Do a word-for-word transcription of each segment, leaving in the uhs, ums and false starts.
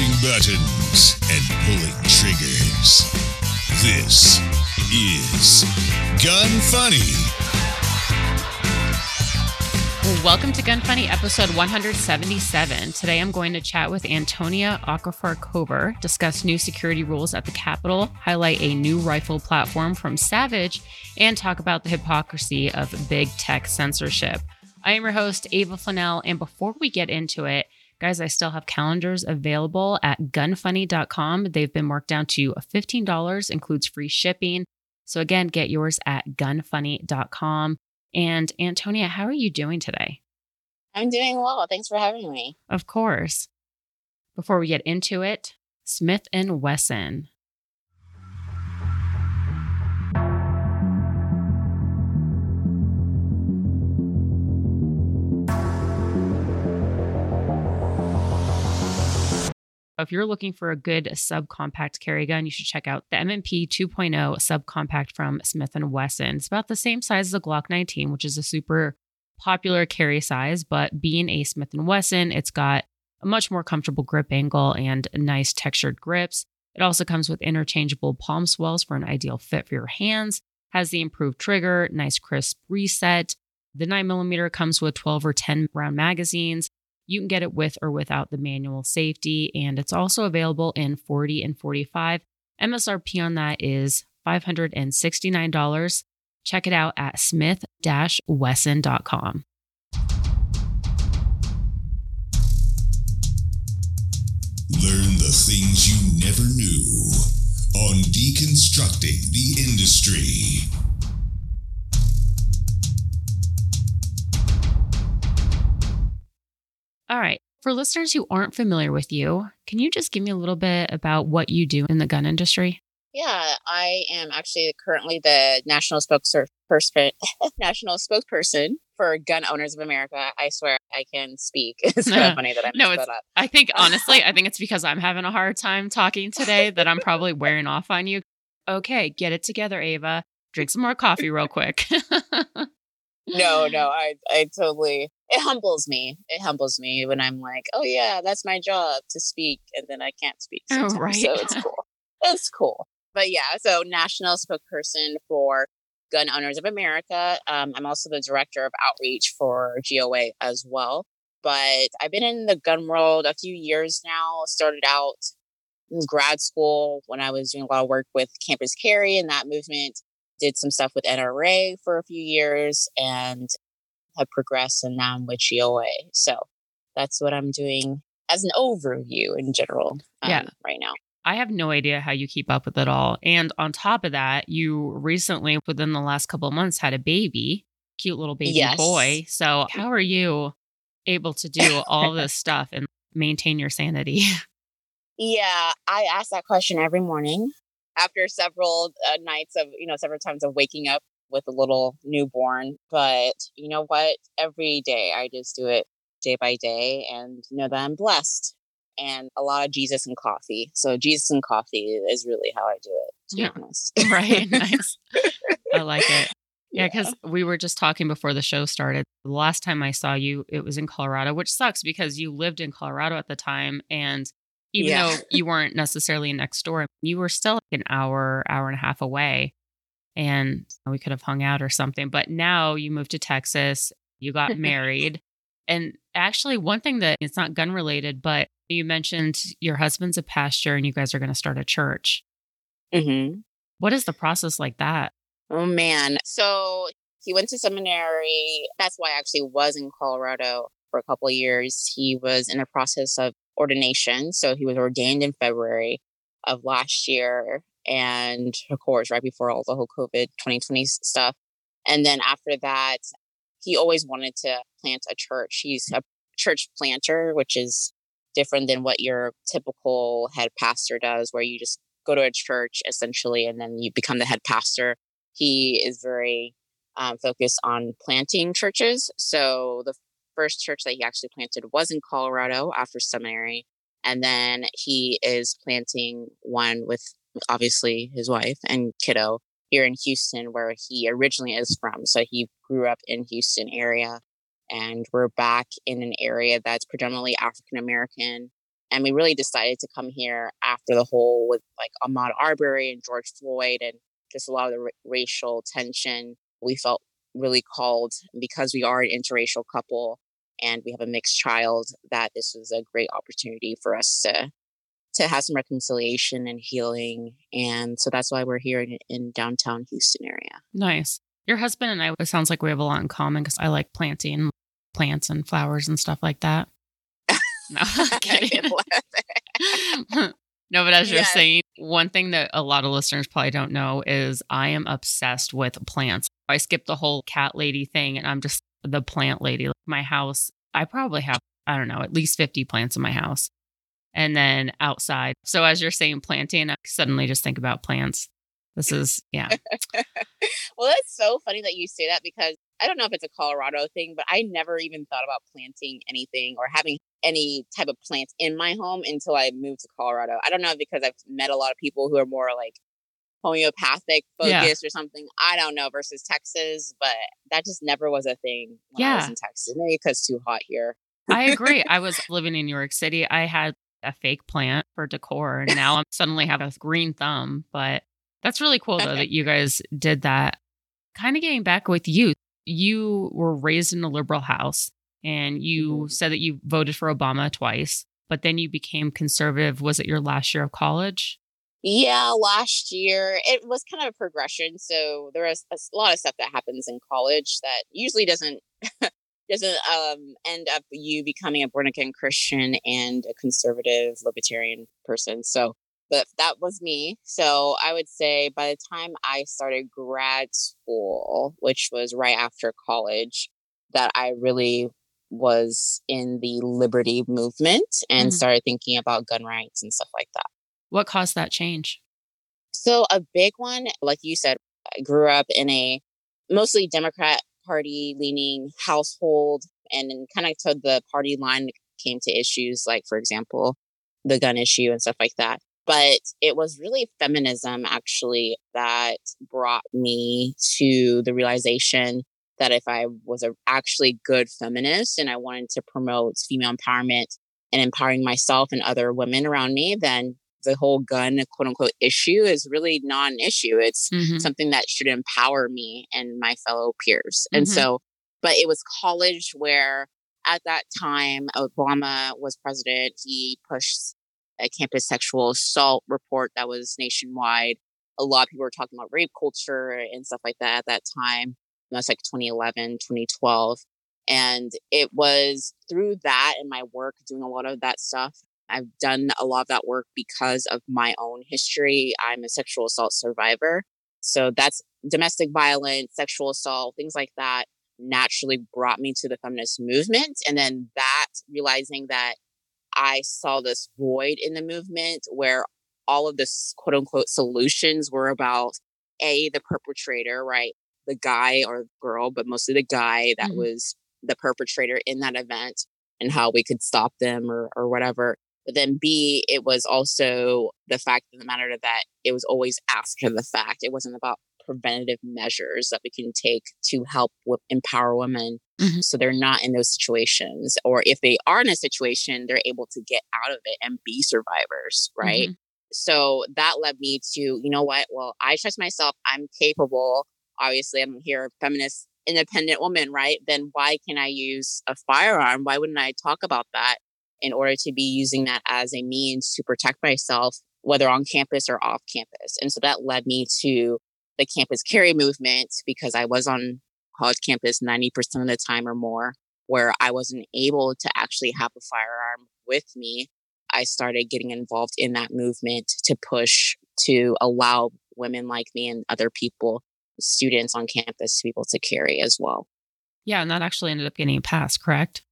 pushing buttons and pulling triggers. This is Gun Funny. Welcome to Gun Funny, episode one hundred seventy-seven. Today I'm going to chat with Antonia Aquifer Cober, discuss new security rules at the Capitol, highlight a new rifle platform from Savage, and talk about the hypocrisy of big tech censorship. I am your host, Ava Flanell, and before we get into it, guys, I still have calendars available at gun funny dot com. They've been marked down to fifteen dollars, includes free shipping. So again, get yours at gun funny dot com. And Antonia, how are you doing today? I'm doing well. Thanks for having me. Of course. Before we get into it, Smith and Wesson. If you're looking for a good subcompact carry gun, you should check out the M and P two point oh subcompact from Smith and Wesson. It's about the same size as a Glock nineteen, which is a super popular carry size, but being a Smith and Wesson, it's got a much more comfortable grip angle and nice textured grips. It also comes with interchangeable palm swells for an ideal fit for your hands, has the improved trigger, nice crisp reset. The nine millimeter comes with twelve or ten round magazines. You can get it with or without the manual safety, and it's also available in forty and forty-five. M S R P on that is five hundred sixty-nine dollars. Check it out at smith dash wesson dot com. Learn the things you never knew on Deconstructing the Industry. All right. For listeners who aren't familiar with you, can you just give me a little bit about what you do in the gun industry? Yeah, I am actually currently the national spokesperson, national spokesperson for Gun Owners of America. I swear I can speak. It's kind of funny that I'm no, it's, up. I think, honestly, I think it's because I'm having a hard time talking today that I'm probably wearing off on you. Okay, get it together, Ava. Drink some more coffee real quick. No, no, I, I totally... It humbles me. It humbles me when I'm like, oh, yeah, that's my job to speak. And then I can't speak sometimes. Oh, right. So it's cool. It's cool. But yeah, so national spokesperson for Gun Owners of America. Um, I'm also the director of outreach for G O A as well. But I've been in the gun world a few years now. Started out in grad school when I was doing a lot of work with Campus Carry and that movement. Did some stuff with N R A for a few years and have progressed, and now I'm with G O A. So that's what I'm doing as an overview in general um, yeah. right now. I have no idea how you keep up with it all. And on top of that, you recently, within the last couple of months, had a baby, cute little baby yes. boy. So how are you able to do all this stuff and maintain your sanity? Yeah, I ask that question every morning after several uh, nights of, you know, several times of waking up with a little newborn. But you know what? Every day I just do it day by day and know that I'm blessed, and a lot of Jesus and coffee. So Jesus and coffee is really how I do it. To yeah. be honest. Right. Nice. I like it. Yeah. Because yeah. we were just talking before the show started. The last time I saw you, it was in Colorado, which sucks because you lived in Colorado at the time. And even yeah. though you weren't necessarily next door, you were still like an hour, hour and a half away. And we could have hung out or something. But now you moved to Texas, you got married. And actually, one thing that it's not gun related, but you mentioned your husband's a pastor and you guys are going to start a church. Mm-hmm. What is the process like that? Oh, man. So he went to seminary. That's why I actually was in Colorado for a couple of years. He was in a process of ordination. So he was ordained in February of last year. And of course, right before all the whole COVID twenty twenty stuff. And then after that, he always wanted to plant a church. He's a church planter, which is different than what your typical head pastor does, where you just go to a church essentially, and then you become the head pastor. He is very um, focused on planting churches. So the first church that he actually planted was in Colorado after seminary. And then he is planting one with obviously his wife and kiddo here in Houston, where he originally is from. So he grew up in Houston area, and we're back in an area that's predominantly African American And we really decided to come here after the whole with like Ahmaud Arbery and George Floyd and just a lot of the r- racial tension. We felt really called because we are an interracial couple and we have a mixed child that this was a great opportunity for us to to have some reconciliation and healing. And so that's why we're here in, in downtown Houston area. Nice. Your husband and I, it sounds like we have a lot in common because I like planting plants and flowers and stuff like that. No, I'm kidding. No, but as you're yes. saying, one thing that a lot of listeners probably don't know is I am obsessed with plants. I skipped the whole cat lady thing and I'm just the plant lady. Like my house, I probably have, I don't know, at least fifty plants in my house and then outside. So as you're saying planting, I suddenly just think about plants. This is, yeah. Well, that's so funny that you say that because I don't know if it's a Colorado thing, but I never even thought about planting anything or having any type of plant in my home until I moved to Colorado. I don't know because I've met a lot of people who are more like homeopathic focused yeah. or something. I don't know versus Texas, but that just never was a thing when yeah. I was in Texas. Maybe because it's too hot here. I agree. I was living in New York City. I had a fake plant for decor and now I suddenly have a green thumb, but that's really cool though that you guys did that. Kind of getting back with you, you were raised in a liberal house. And you mm-hmm. said that you voted for Obama twice, but then you became conservative. Was it your last year of college? Yeah, last year. It was kind of a progression. So there was a lot of stuff that happens in college that usually doesn't doesn't um, end up you becoming a born again Christian and a conservative libertarian person. So, but that was me. So I would say by the time I started grad school, which was right after college, that I really was in the liberty movement and mm-hmm. started thinking about gun rights and stuff like that. What caused that change? So a big one, like you said, I grew up in a mostly Democrat Party leaning household and kind of to the party line when it came to issues like, for example, the gun issue and stuff like that. But it was really feminism actually that brought me to the realization that if I was a actually good feminist and I wanted to promote female empowerment and empowering myself and other women around me, then the whole gun, quote unquote, issue is really not an issue. It's mm-hmm. something that should empower me and my fellow peers. Mm-hmm. And so, but it was college where at that time, Obama was president. He pushed a campus sexual assault report that was nationwide. A lot of people were talking about rape culture and stuff like that at that time. That's like twenty eleven, twenty twelve. And it was through that and my work doing a lot of that stuff. I've done a lot of that work because of my own history. I'm a sexual assault survivor. So that's domestic violence, sexual assault, things like that naturally brought me to the feminist movement. And then that realizing that I saw this void in the movement where all of this quote unquote solutions were about A, the perpetrator, right? The guy or girl, but mostly the guy that mm-hmm. was the perpetrator in that event and how we could stop them or, or whatever. But then B, it was also the fact of the matter that it was always after the fact. It wasn't about preventative measures that we can take to help w- empower women. Mm-hmm. So they're not in those situations. Or if they are in a situation, they're able to get out of it and be survivors, right? Mm-hmm. So that led me to, you know what? Well, I trust myself. I'm capable. Obviously, I'm here, a feminist, independent woman, right? Then why can I use a firearm? Why wouldn't I talk about that in order to be using that as a means to protect myself, whether on campus or off campus? And so that led me to the Campus Carry movement because I was on college campus ninety percent of the time or more, where I wasn't able to actually have a firearm with me. I started getting involved in that movement to push to allow women like me and other people students on campus to be able to carry as well. Yeah. And that actually ended up getting passed, correct?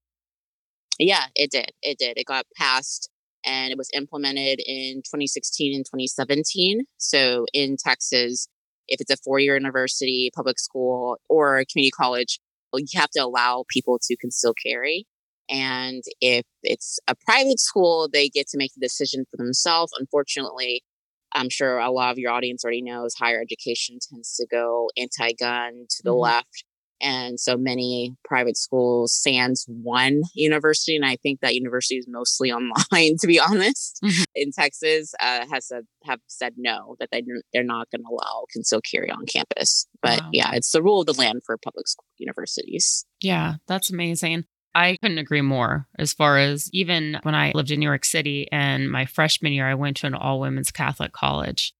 Yeah, it did. It did. It got passed and it was implemented in twenty sixteen and twenty seventeen. So in Texas, if it's a four-year university, public school, or a community college, you have to allow people to conceal carry. And if it's a private school, they get to make the decision for themselves. Unfortunately, I'm sure a lot of your audience already knows higher education tends to go anti-gun to the mm-hmm. left. And so many private schools, sans one university, and I think that university is mostly online, to be honest, mm-hmm. in Texas, uh, has said, have said no, that they, they're not going to allow concealed carry on campus. But wow. yeah, it's the rule of the land for public school universities. Yeah, that's amazing. I couldn't agree more. As far as even when I lived in New York City and my freshman year, I went to an all-women's Catholic college.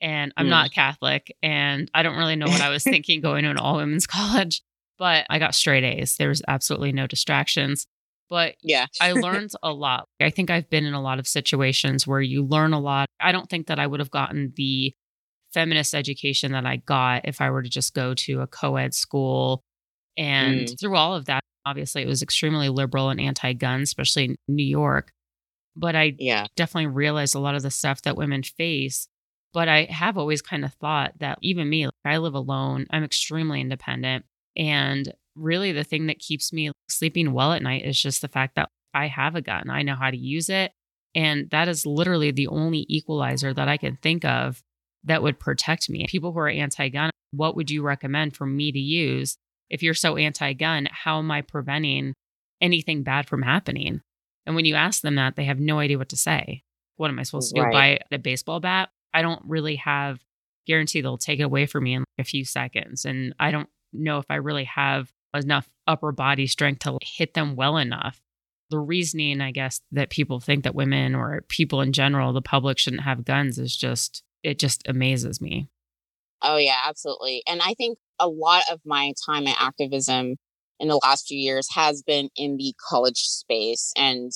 And I'm mm. not Catholic, and I don't really know what I was thinking going to an all-women's college, but I got straight A's. There was absolutely no distractions. But yeah, I learned a lot. I think I've been in a lot of situations where you learn a lot. I don't think that I would have gotten the feminist education that I got if I were to just go to a co-ed school. And mm. through all of that, obviously, it was extremely liberal and anti-gun, especially in New York. But I yeah. definitely realized a lot of the stuff that women face. But I have always kind of thought that even me, like, I live alone, I'm extremely independent. And really the thing that keeps me sleeping well at night is just the fact that I have a gun. I know how to use it. And that is literally the only equalizer that I can think of that would protect me. People who are anti-gun, what would you recommend for me to use? If you're so anti-gun, how am I preventing anything bad from happening? And when you ask them that, they have no idea what to say. What am I supposed to do? Right. Buy a baseball bat? I don't really have guarantee they'll take it away from me in like a few seconds. And I don't know if I really have enough upper body strength to hit them well enough. The reasoning, I guess, that people think that women or people in general, the public, shouldn't have guns is just, it just amazes me. Oh, yeah, absolutely. And I think a lot of my time at activism in the last few years has been in the college space. And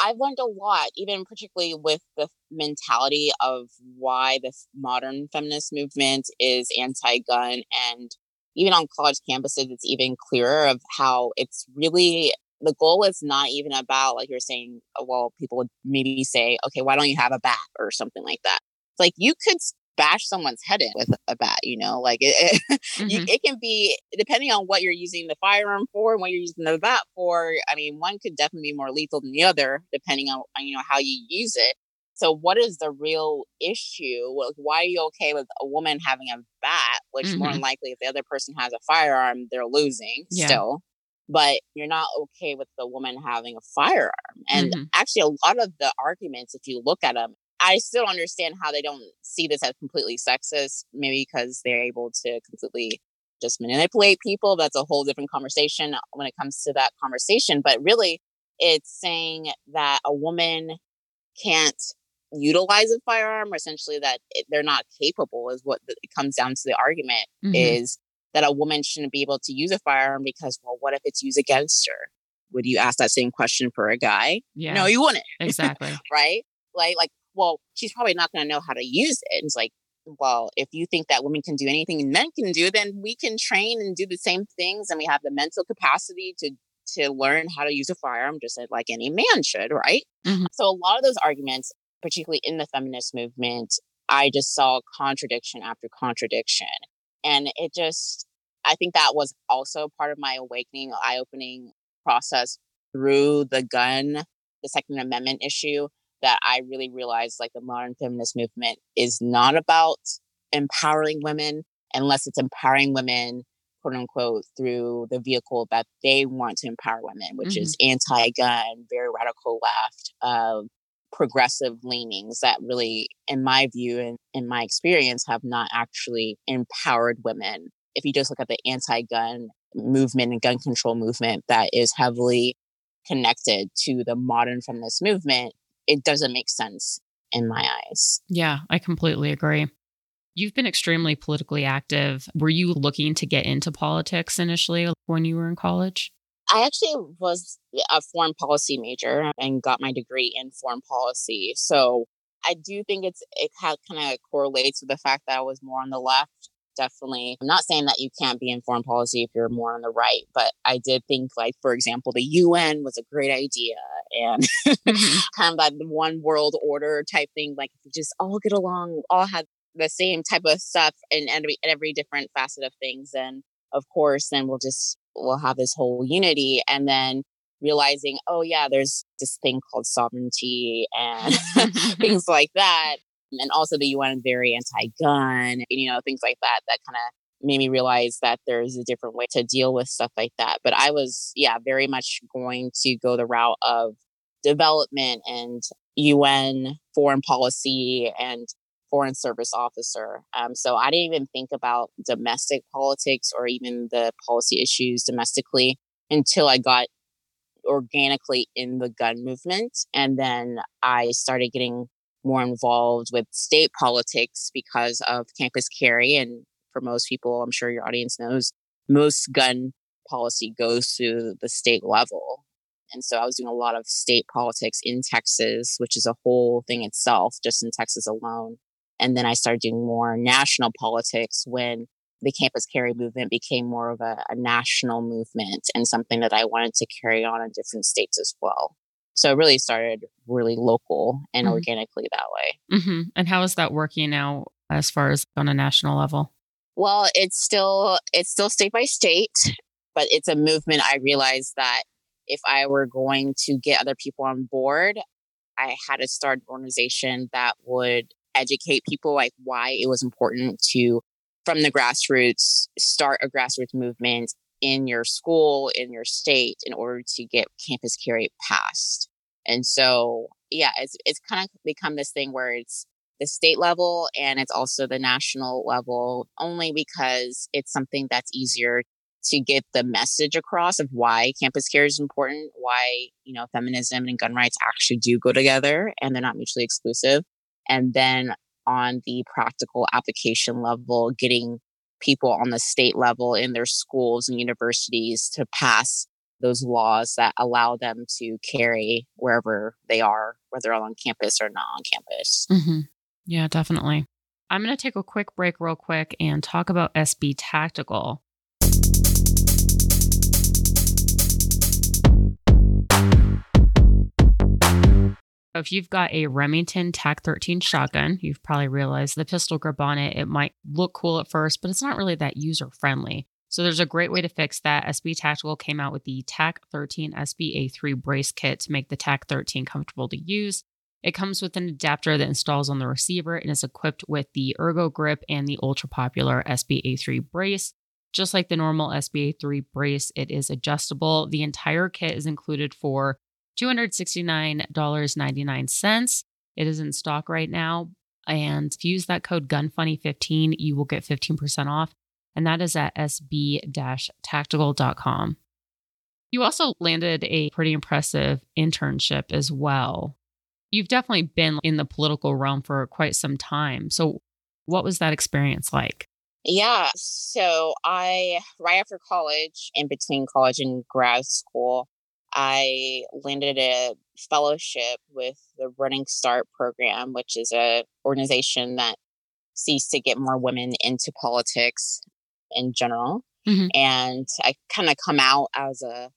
I've learned a lot, even particularly with the mentality of why the modern feminist movement is anti-gun. And even on college campuses, it's even clearer of how it's really, the goal is not even about, like you're saying, well, people would maybe say, okay, why don't you have a bat or something like that? It's like, you could bash someone's head in with a bat, you know, like it, it, mm-hmm. you, it can be, depending on what you're using the firearm for and what you're using the bat for. I mean, one could definitely be more lethal than the other, depending on, you know, how you use it. So what is the real issue? Like, why are you okay with a woman having a bat, which mm-hmm. more than likely, if the other person has a firearm, they're losing yeah. still, but you're not okay with the woman having a firearm. And mm-hmm. actually a lot of the arguments, if you look at them, I still don't understand how they don't see this as completely sexist, maybe because they're able to completely just manipulate people. That's a whole different conversation when it comes to that conversation. But really, it's saying that a woman can't utilize a firearm, or essentially that they're not capable is what it comes down to. The argument mm-hmm. is that a woman shouldn't be able to use a firearm because, well, what if it's used against her? Would you ask that same question for a guy? Yeah. No, you wouldn't. Exactly. Right? Like, like, well, she's probably not going to know how to use it. And it's like, well, if you think that women can do anything men can do, then we can train and do the same things. And we have the mental capacity to to learn how to use a firearm just like any man should, right? Mm-hmm. So a lot of those arguments, particularly in the feminist movement, I just saw contradiction after contradiction. And it just, I think that was also part of my awakening, eye-opening process through the gun, the Second Amendment issue, that I really realized, like, the modern feminist movement is not about empowering women unless it's empowering women, quote unquote, through the vehicle that they want to empower women, which mm-hmm. is anti-gun, very radical left, uh, progressive leanings that really, in my view and in my experience, have not actually empowered women. If you just look at the anti-gun movement and gun control movement that is heavily connected to the modern feminist movement, it doesn't make sense in my eyes. Yeah, I completely agree. You've been extremely politically active. Were you looking to get into politics initially when you were in college? I actually was a foreign policy major and got my degree in foreign policy. So I do think it's it kind of correlates with the fact that I was more on the left. Definitely. I'm not saying that you can't be in foreign policy if you're more on the right, but I did think, like, for example, the U N was a great idea and mm-hmm. kind of like the one world order type thing. Like, if we just all get along, all have the same type of stuff in every, every different facet of things. And of course, then we'll just, we'll have this whole unity. And then realizing, oh yeah, there's this thing called sovereignty and things like that. And also the U N is very anti-gun, you know, things like that, that kind of made me realize that there's a different way to deal with stuff like that. But I was, yeah, very much going to go the route of development and U N foreign policy and foreign service officer. Um, so I didn't even think about domestic politics or even the policy issues domestically until I got organically in the gun movement. And then I started getting more involved with state politics because of Campus Carry. And for most people, I'm sure your audience knows, most gun policy goes through the state level. And so I was doing a lot of state politics in Texas, which is a whole thing itself, just in Texas alone. And then I started doing more national politics when the Campus Carry movement became more of a, a national movement and something that I wanted to carry on in different states as well. So it really started really local and mm-hmm. organically that way. Mm-hmm. And how is that working now as far as on a national level? Well, it's still it's still state by state, but it's a movement. I realized that if I were going to get other people on board, I had to start an organization that would educate people like why it was important to, from the grassroots, start a grassroots movement in your school, in your state, in order to get Campus Carry passed. And so, yeah, it's it's kind of become this thing where it's the state level and it's also the national level, only because it's something that's easier to get the message across of why Campus Carry is important, why, you know, feminism and gun rights actually do go together and they're not mutually exclusive. And then on the practical application level, getting people on the state level in their schools and universities to pass those laws that allow them to carry wherever they are, whether on campus or not on campus. Mm-hmm. Yeah, definitely. I'm going to take a quick break real quick and talk about S B Tactical. If you've got a Remington T A C thirteen shotgun, you've probably realized the pistol grip on it, it might look cool at first, but it's not really that user-friendly. So there's a great way to fix that. S B Tactical came out with the T A C thirteen S B A three brace kit to make the T A C thirteen comfortable to use. It comes with an adapter that installs on the receiver and is equipped with the Ergo grip and the ultra-popular S B A three brace. Just like the normal S B A three brace, it is adjustable. The entire kit is included for two hundred sixty-nine dollars and ninety-nine cents. It is in stock right now. And if you use that code gun funny fifteen, you will get fifteen percent off. And that is at s b tactical dot com. You also landed a pretty impressive internship as well. You've definitely been in the political realm for quite some time. So what was that experience like? Yeah. So I, right after college, in between college and grad school, I landed a fellowship with the Running Start program, which is an organization that seeks to get more women into politics in general. Mm-hmm. And I kind of come out as a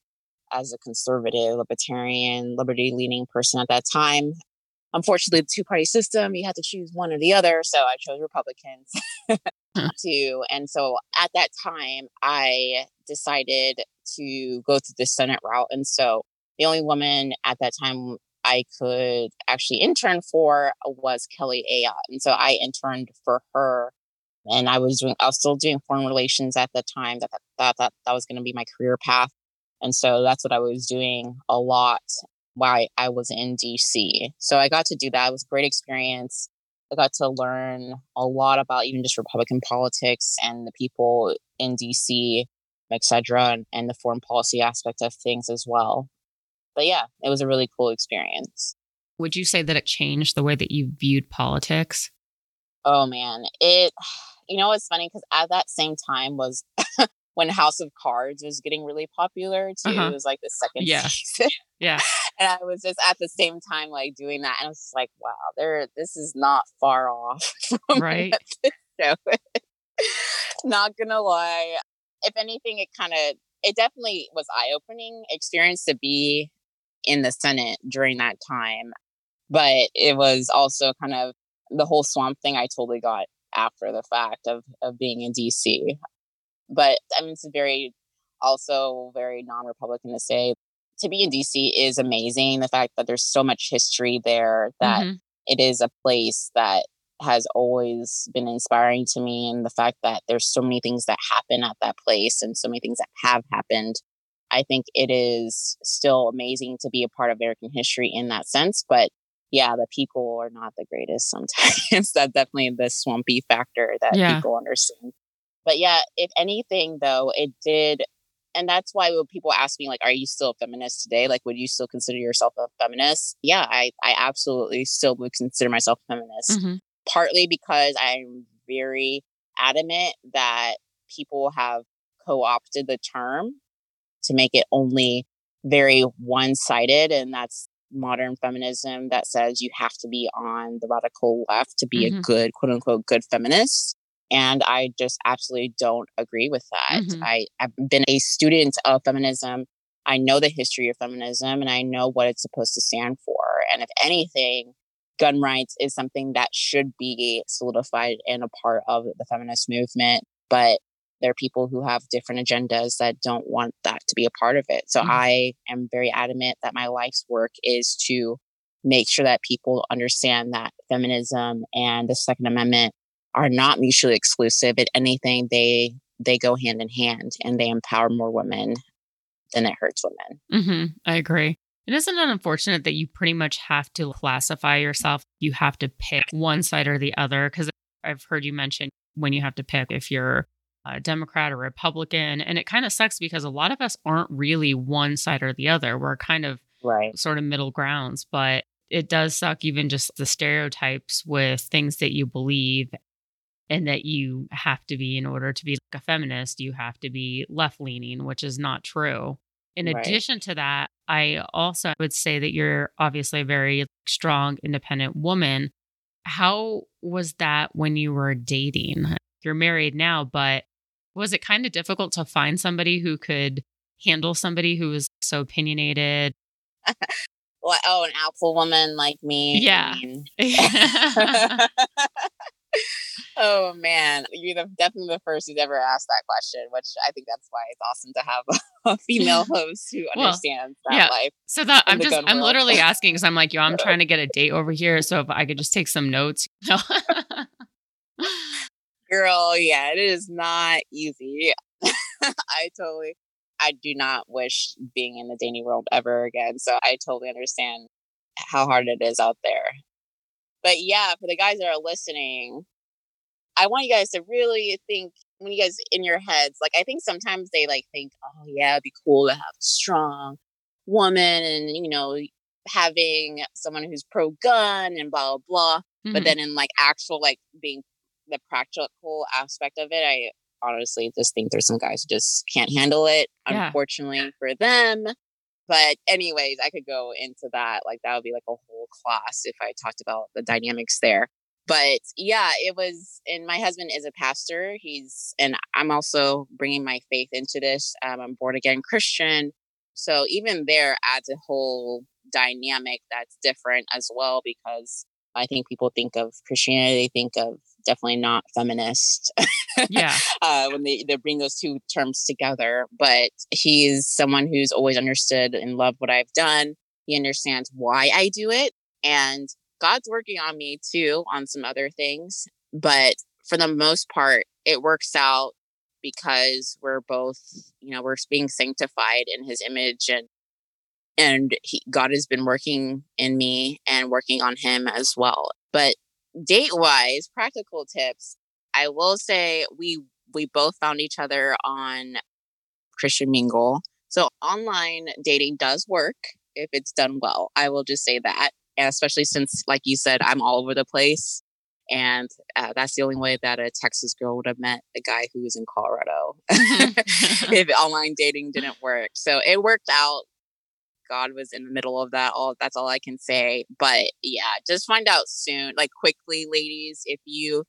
as a conservative, libertarian, liberty-leaning person at that time. Unfortunately, the two-party system, you had to choose one or the other. So I chose Republicans huh. too. And so at that time, I decided to go through the Senate route. And so the only woman at that time I could actually intern for was Kelly Ayotte. And so I interned for her. And I was doing, I was still doing foreign relations at the time. That that that, that was going to be my career path. And so that's what I was doing a lot while I was in D C. So I got to do that. It was a great experience. I got to learn a lot about even just Republican politics and the people in D C, et cetera, and, and the foreign policy aspect of things as well. But yeah, it was a really cool experience. Would you say that it changed the way that you viewed politics? Oh, man. It, you know, it's funny because at that same time was when House of Cards was getting really popular too. Uh-huh. It was like the second yeah. season. Yeah. And I was just at the same time, like doing that. And I was just like, wow, there, this is not far off. From right. This show. Not going to lie. If anything, it kind of, it definitely was eye-opening experience to be in the Senate during that time. But it was also kind of the whole swamp thing I totally got after the fact of, of being in D C. But I mean, it's very, also very non-Republican to say. To be in D C is amazing. The fact that there's so much history there, that mm-hmm. it is a place that has always been inspiring to me, and the fact that there's so many things that happen at that place and so many things that have happened. I think it is still amazing to be a part of American history in that sense. But yeah, the people are not the greatest sometimes. That's definitely the swampy factor that yeah. people understand. But yeah, if anything, though, it did. And that's why when people ask me, like, are you still a feminist today? Like, would you still consider yourself a feminist? Yeah, I, I absolutely still would consider myself a feminist, mm-hmm. partly because I'm very adamant that people have co-opted the term to make it only very one-sided. And that's modern feminism that says you have to be on the radical left to be mm-hmm. a good, quote unquote, good feminist. And I just absolutely don't agree with that. Mm-hmm. I, I've been a student of feminism. I know the history of feminism and I know what it's supposed to stand for. And if anything, gun rights is something that should be solidified and a part of the feminist movement. But there are people who have different agendas that don't want that to be a part of it. So mm-hmm. I am very adamant that my life's work is to make sure that people understand that feminism and the Second Amendment are not mutually exclusive. If anything, they they go hand in hand and they empower more women than it hurts women. Mm-hmm. I agree. And isn't it unfortunate that you pretty much have to classify yourself? You have to pick one side or the other, because I've heard you mention when you have to pick if you're a Democrat or Republican. And it kind of sucks because a lot of us aren't really one side or the other. We're kind of right. sort of middle grounds, but it does suck even just the stereotypes with things that you believe and that you have to be, in order to be like a feminist, you have to be left-leaning, which is not true. In right. addition to that, I also would say that you're obviously a very strong, independent woman. How was that when you were dating? You're married now, but was it kind of difficult to find somebody who could handle somebody who was so opinionated? Well, oh, an alpha woman like me. Yeah. I mean. Oh, man. You're the, definitely the first who's ever asked that question, which I think that's why it's awesome to have a female host who well, understands that yeah. life. So that I'm just, I'm world. literally asking because I'm like, yo, I'm trying to get a date over here. So if I could just take some notes. You know? Girl, yeah, it is not easy. I totally, I do not wish being in the dating world ever again. So I totally understand how hard it is out there. But yeah, for the guys that are listening, I want you guys to really think when you guys in your heads, like I think sometimes they like think, oh yeah, it'd be cool to have a strong woman and, you know, having someone who's pro-gun and blah, blah, blah. Mm-hmm. But then in like actual, like being the practical aspect of it, I honestly just think there's some guys who just can't handle it, yeah. unfortunately for them. But anyways, I could go into that. Like that would be like a whole class if I talked about the dynamics there. But yeah, it was, and my husband is a pastor. He's, and I'm also bringing my faith into this. Um, I'm born again Christian. So even there adds a whole dynamic that's different as well, because I think people think of Christianity, they think of definitely not feminist. Yeah. uh, when they, they bring those two terms together. But he's someone who's always understood and loved what I've done. He understands why I do it. And God's working on me too, on some other things. But for the most part, it works out because we're both, you know, we're being sanctified in his image, and and he, God has been working in me and working on him as well. But date-wise, practical tips, I will say we we both found each other on Christian Mingle. So online dating does work if it's done well. I will just say that, and especially since, like you said, I'm all over the place. And uh, that's the only way that a Texas girl would have met a guy who was in Colorado if online dating didn't work. So it worked out. God was in the middle of that. All that's all I can say. But yeah, just find out soon, like quickly, ladies. If you,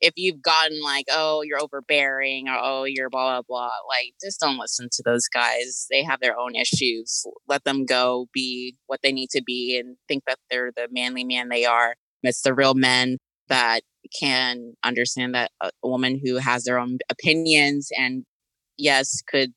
if you've gotten like, oh, you're overbearing, or oh, you're blah blah blah, like just don't listen to those guys. They have their own issues. Let them go, be what they need to be, and think that they're the manly man they are. It's the real men that can understand that a woman who has their own opinions and yes, could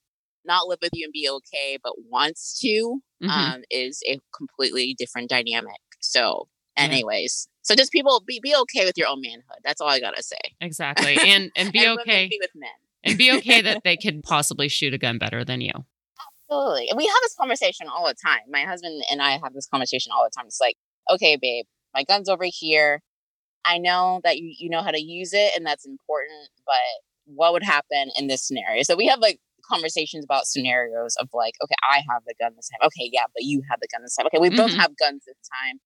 not live with you and be okay, but wants to, mm-hmm. um, is a completely different dynamic. So anyways. Yeah. So just people be, be okay with your own manhood. That's all I gotta say. Exactly. And and be and okay be with men. And be okay that they can possibly shoot a gun better than you. Absolutely. And we have this conversation all the time. My husband and I have this conversation all the time. It's like, okay, babe, my gun's over here. I know that you, you know how to use it and that's important, but what would happen in this scenario? So we have like conversations about scenarios of like, okay, I have the gun this time. Okay, yeah, but you have the gun this time. Okay, we mm-hmm. both have guns this time.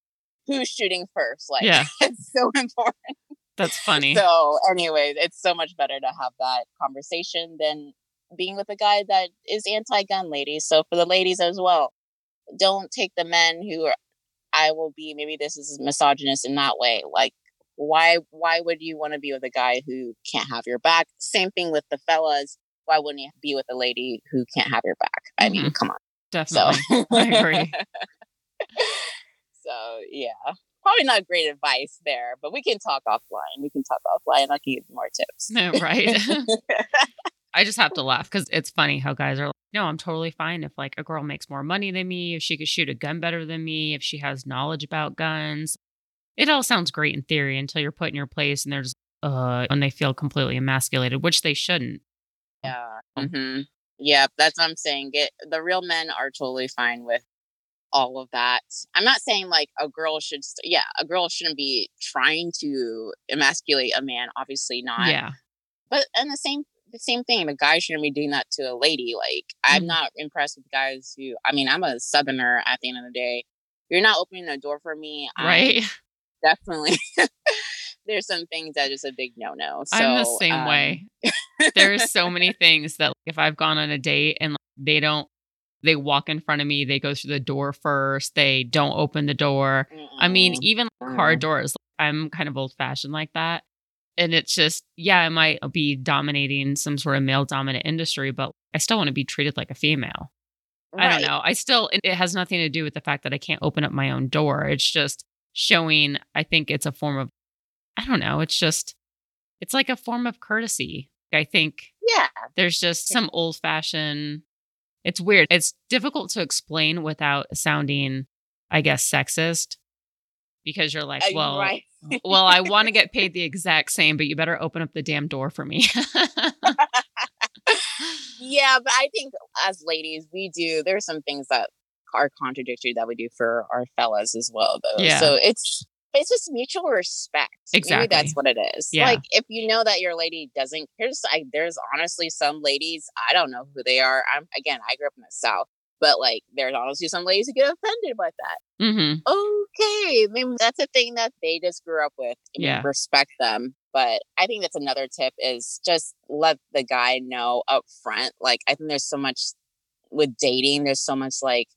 Who's shooting first? Like, yeah. It's so important. That's funny. So anyway, it's so much better to have that conversation than being with a guy that is anti-gun, ladies. So for the ladies as well, don't take the men who are, I will be, maybe this is misogynist in that way. Like, why, why would you want to be with a guy who can't have your back? Same thing with the fellas. Why wouldn't you be with a lady who can't have your back? I mean, mm-hmm. come on. Definitely. So. I agree. So, yeah. Probably not great advice there, but we can talk offline. We can talk offline. I'll give you more tips. No, right. I just have to laugh because it's funny how guys are like, no, I'm totally fine if like a girl makes more money than me, if she could shoot a gun better than me, if she has knowledge about guns. It all sounds great in theory until you're put in your place and they're just, uh, and they feel completely emasculated, which they shouldn't. Yeah. Mm-hmm. Yeah. That's what I'm saying. Get, the real men are totally fine with all of that. I'm not saying like a girl should, st- yeah, a girl shouldn't be trying to emasculate a man. Obviously not. Yeah. But and the same, the same thing, the guy shouldn't be doing that to a lady. Like mm-hmm. I'm not impressed with guys who, I mean, I'm a Southerner at the end of the day. You're not opening the door for me. Right. I, definitely. There's some things that are just a big no-no. So, I'm the same um, way. There's so many things that like, if I've gone on a date and like, they don't, they walk in front of me, they go through the door first, they don't open the door. Mm-mm. I mean, even like, car doors, like, I'm kind of old fashioned like that. And it's just, yeah, I might be dominating some sort of male dominant industry, but like, I still want to be treated like a female. Right. I don't know. I still, it has nothing to do with the fact that I can't open up my own door. It's just showing, I think it's a form of, I don't know. It's just, it's like a form of courtesy. I think yeah. there's just some old fashioned, it's weird. It's difficult to explain without sounding, I guess, sexist because you're like, well, right. well, I want to get paid the exact same, but you better open up the damn door for me. Yeah. But I think as ladies, we do, there's some things that are contradictory that we do for our fellas as well, though. Yeah. So it's, It's just mutual respect. Exactly. Maybe that's what it is. Yeah. Like if you know that your lady doesn't, here's, I, there's honestly some ladies, I don't know who they are. I'm again, I grew up in the South, but like there's honestly some ladies who get offended by that. Mm-hmm. Okay. I mean, that's a thing that they just grew up with. I mean, yeah. Respect them. But I think that's another tip is just let the guy know up front. Like I think there's so much with dating. There's so much like,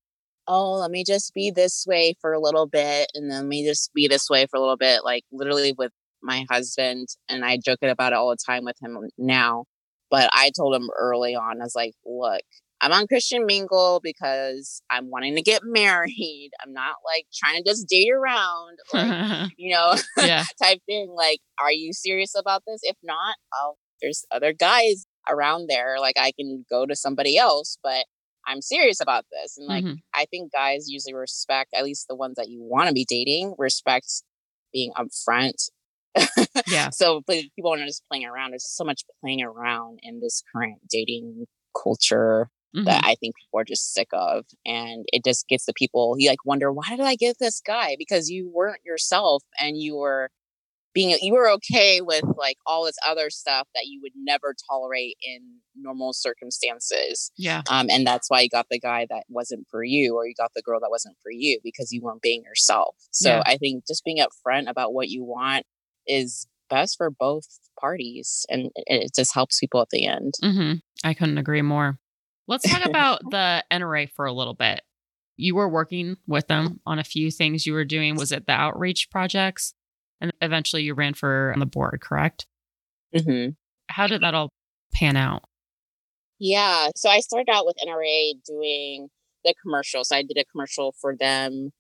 oh, let me just be this way for a little bit. And then let me just be this way for a little bit. Like literally with my husband, and I joke about it all the time with him now. But I told him early on, I was like, look, I'm on Christian Mingle because I'm wanting to get married. I'm not like trying to just date around, like, you know, yeah. type thing. Like, are you serious about this? If not, I'll, there's other guys around there. Like I can go to somebody else, but I'm serious about this. And like, mm-hmm. I think guys usually respect, at least the ones that you want to be dating, respect being upfront. Yeah. So people aren't just playing around. There's so much playing around in this current dating culture mm-hmm. that I think people are just sick of. And it just gets the people, you like wonder, why did I get this guy? Because you weren't yourself and you were being, you were okay with like all this other stuff that you would never tolerate in normal circumstances. Yeah. Um, and that's why you got the guy that wasn't for you, or you got the girl that wasn't for you because you weren't being yourself. So yeah. I think just being upfront about what you want is best for both parties. And it just helps people at the end. Mm-hmm. I couldn't agree more. Let's talk about the N R A for a little bit. You were working with them on a few things you were doing. Was it the outreach projects? And eventually you ran for on the board, correct? Mm-hmm. How did that all pan out? Yeah. So I started out with N R A doing the commercials. I did a commercial for them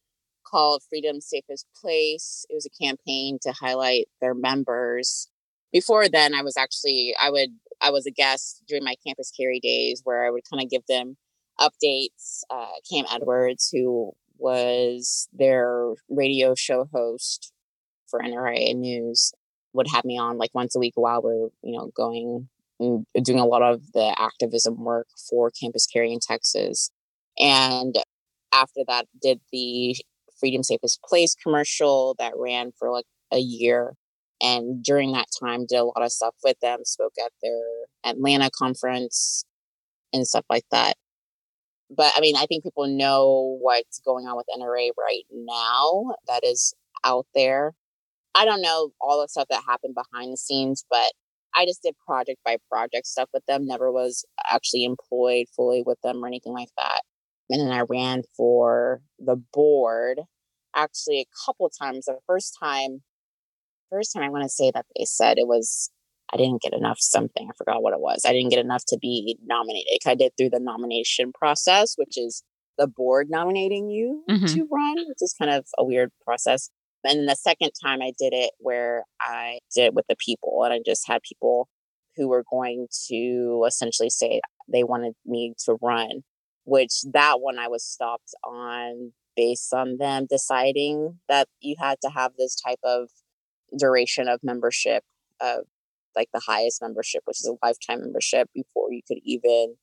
called Freedom's Safest Place. It was a campaign to highlight their members. Before then, I was actually, I would, I was a guest during my Campus Carry days where I would kind of give them updates. Uh, Cam Edwards, who was their radio show host for N R A News would have me on like once a week while we're, you know, going and doing a lot of the activism work for Campus Carry in Texas. And after that, did the Freedom's Safest Place commercial that ran for like a year. And during that time, did a lot of stuff with them, spoke at their Atlanta conference and stuff like that. But I mean, I think people know what's going on with N R A right now that is out there. I don't know all the stuff that happened behind the scenes, but I just did project by project stuff with them. Never was actually employed fully with them or anything like that. And then I ran for the board actually a couple times. The first time, first time I want to say that they said it was, I didn't get enough something. I forgot what it was. I didn't get enough to be nominated. I did through the nomination process, which is the board nominating you mm-hmm. to run, which is kind of a weird process. And then the second time I did it where I did it with the people, and I just had people who were going to essentially say they wanted me to run, which that one I was stopped on based on them deciding that you had to have this type of duration of membership of like the highest membership, which is a lifetime membership, before you could even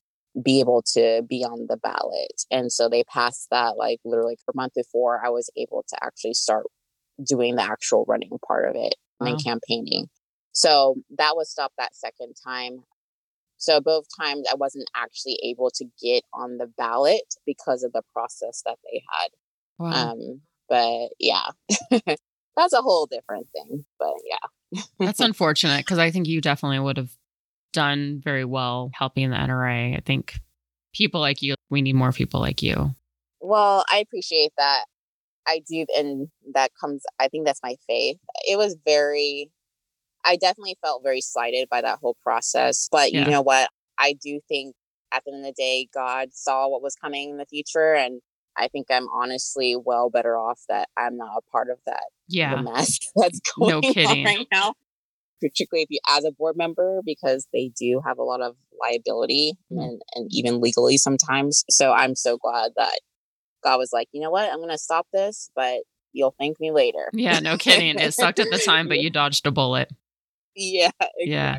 be able to be on the ballot. And so they passed that like literally a month before I was able to actually start doing the actual running part of it wow. and campaigning. So that was stopped that second time. So both times I wasn't actually able to get on the ballot because of the process that they had. Wow. Um, but yeah, that's a whole different thing. But yeah. That's unfortunate because I think you definitely would have done very well helping the N R A. I think people like you, we need more people like you. Well, I appreciate that. I do, and that comes, I think that's my faith. It was very, I definitely felt very slighted by that whole process. But yeah. You know what? I do think at the end of the day, God saw what was coming in the future. And I think I'm honestly well better off that I'm not a part of that yeah. the mess that's going no kidding. on right now. Particularly if you, as a board member, because they do have a lot of liability mm-hmm. and, and even legally sometimes. So I'm so glad that God was like, you know what? I'm going to stop this, but you'll thank me later. Yeah, no kidding. It sucked at the time, but you dodged a bullet. Yeah, exactly. Yeah.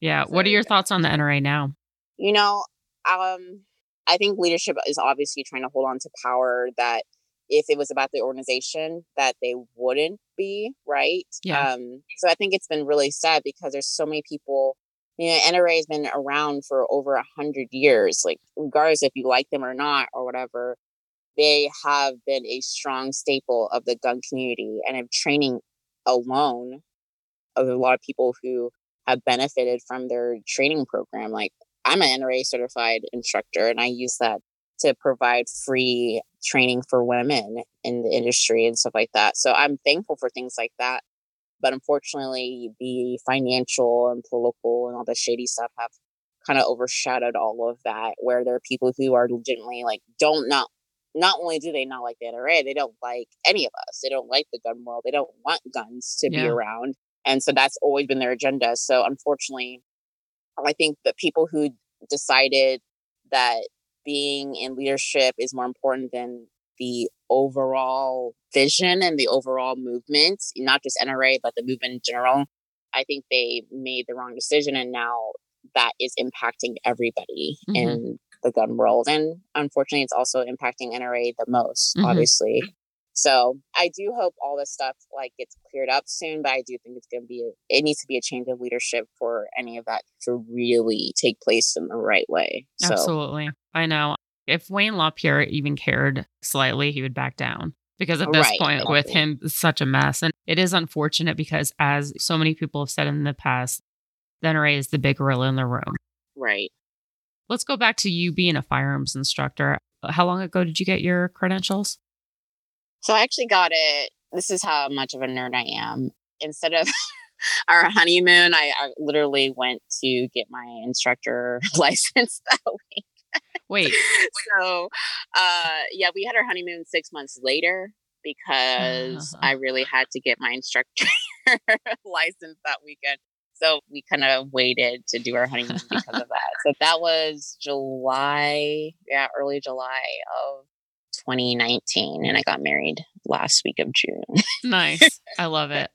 yeah. So, what are your yeah. thoughts on the N R A now? You know, um, I think leadership is obviously trying to hold on to power that if it was about the organization, that they wouldn't be, right? Yeah. Um, so I think it's been really sad because there's so many people. You know, N R A has been around for over one hundred years, like regardless if you like them or not or whatever. They have been a strong staple of the gun community and of training alone of a lot of people who have benefited from their training program. Like I'm an N R A certified instructor and I use that to provide free training for women in the industry and stuff like that. So I'm thankful for things like that. But unfortunately, the financial and political and all the shady stuff have kind of overshadowed all of that, where there are people who are legitimately like, don't not Not only do they not like the N R A, they don't like any of us. They don't like the gun world. They don't want guns to yeah. be around. And so that's always been their agenda. So unfortunately, I think the people who decided that being in leadership is more important than the overall vision and the overall movement, not just N R A, but the movement in general, I think they made the wrong decision. And now that is impacting everybody. Mm-hmm. And the gun world. And unfortunately, it's also impacting N R A the most, mm-hmm. obviously. So I do hope all this stuff like gets cleared up soon, but I do think it's going to be, a, it needs to be a change of leadership for any of that to really take place in the right way. So. Absolutely. I know. If Wayne LaPierre even cared slightly, he would back down because at this right, point exactly. with him, it's such a mess. And it is unfortunate because as so many people have said in the past, the N R A is the big gorilla in the room. Right. Let's go back to you being a firearms instructor. How long ago did you get your credentials? So I actually got it. This is how much of a nerd I am. Instead of our honeymoon, I, I literally went to get my instructor license that week. Wait. so uh, yeah, we had our honeymoon six months later because uh-huh. I really had to get my instructor license that weekend. So we kind of waited to do our honeymoon because of that. So that was July, yeah, early July of twenty nineteen, and I got married last week of June. Nice. I love it.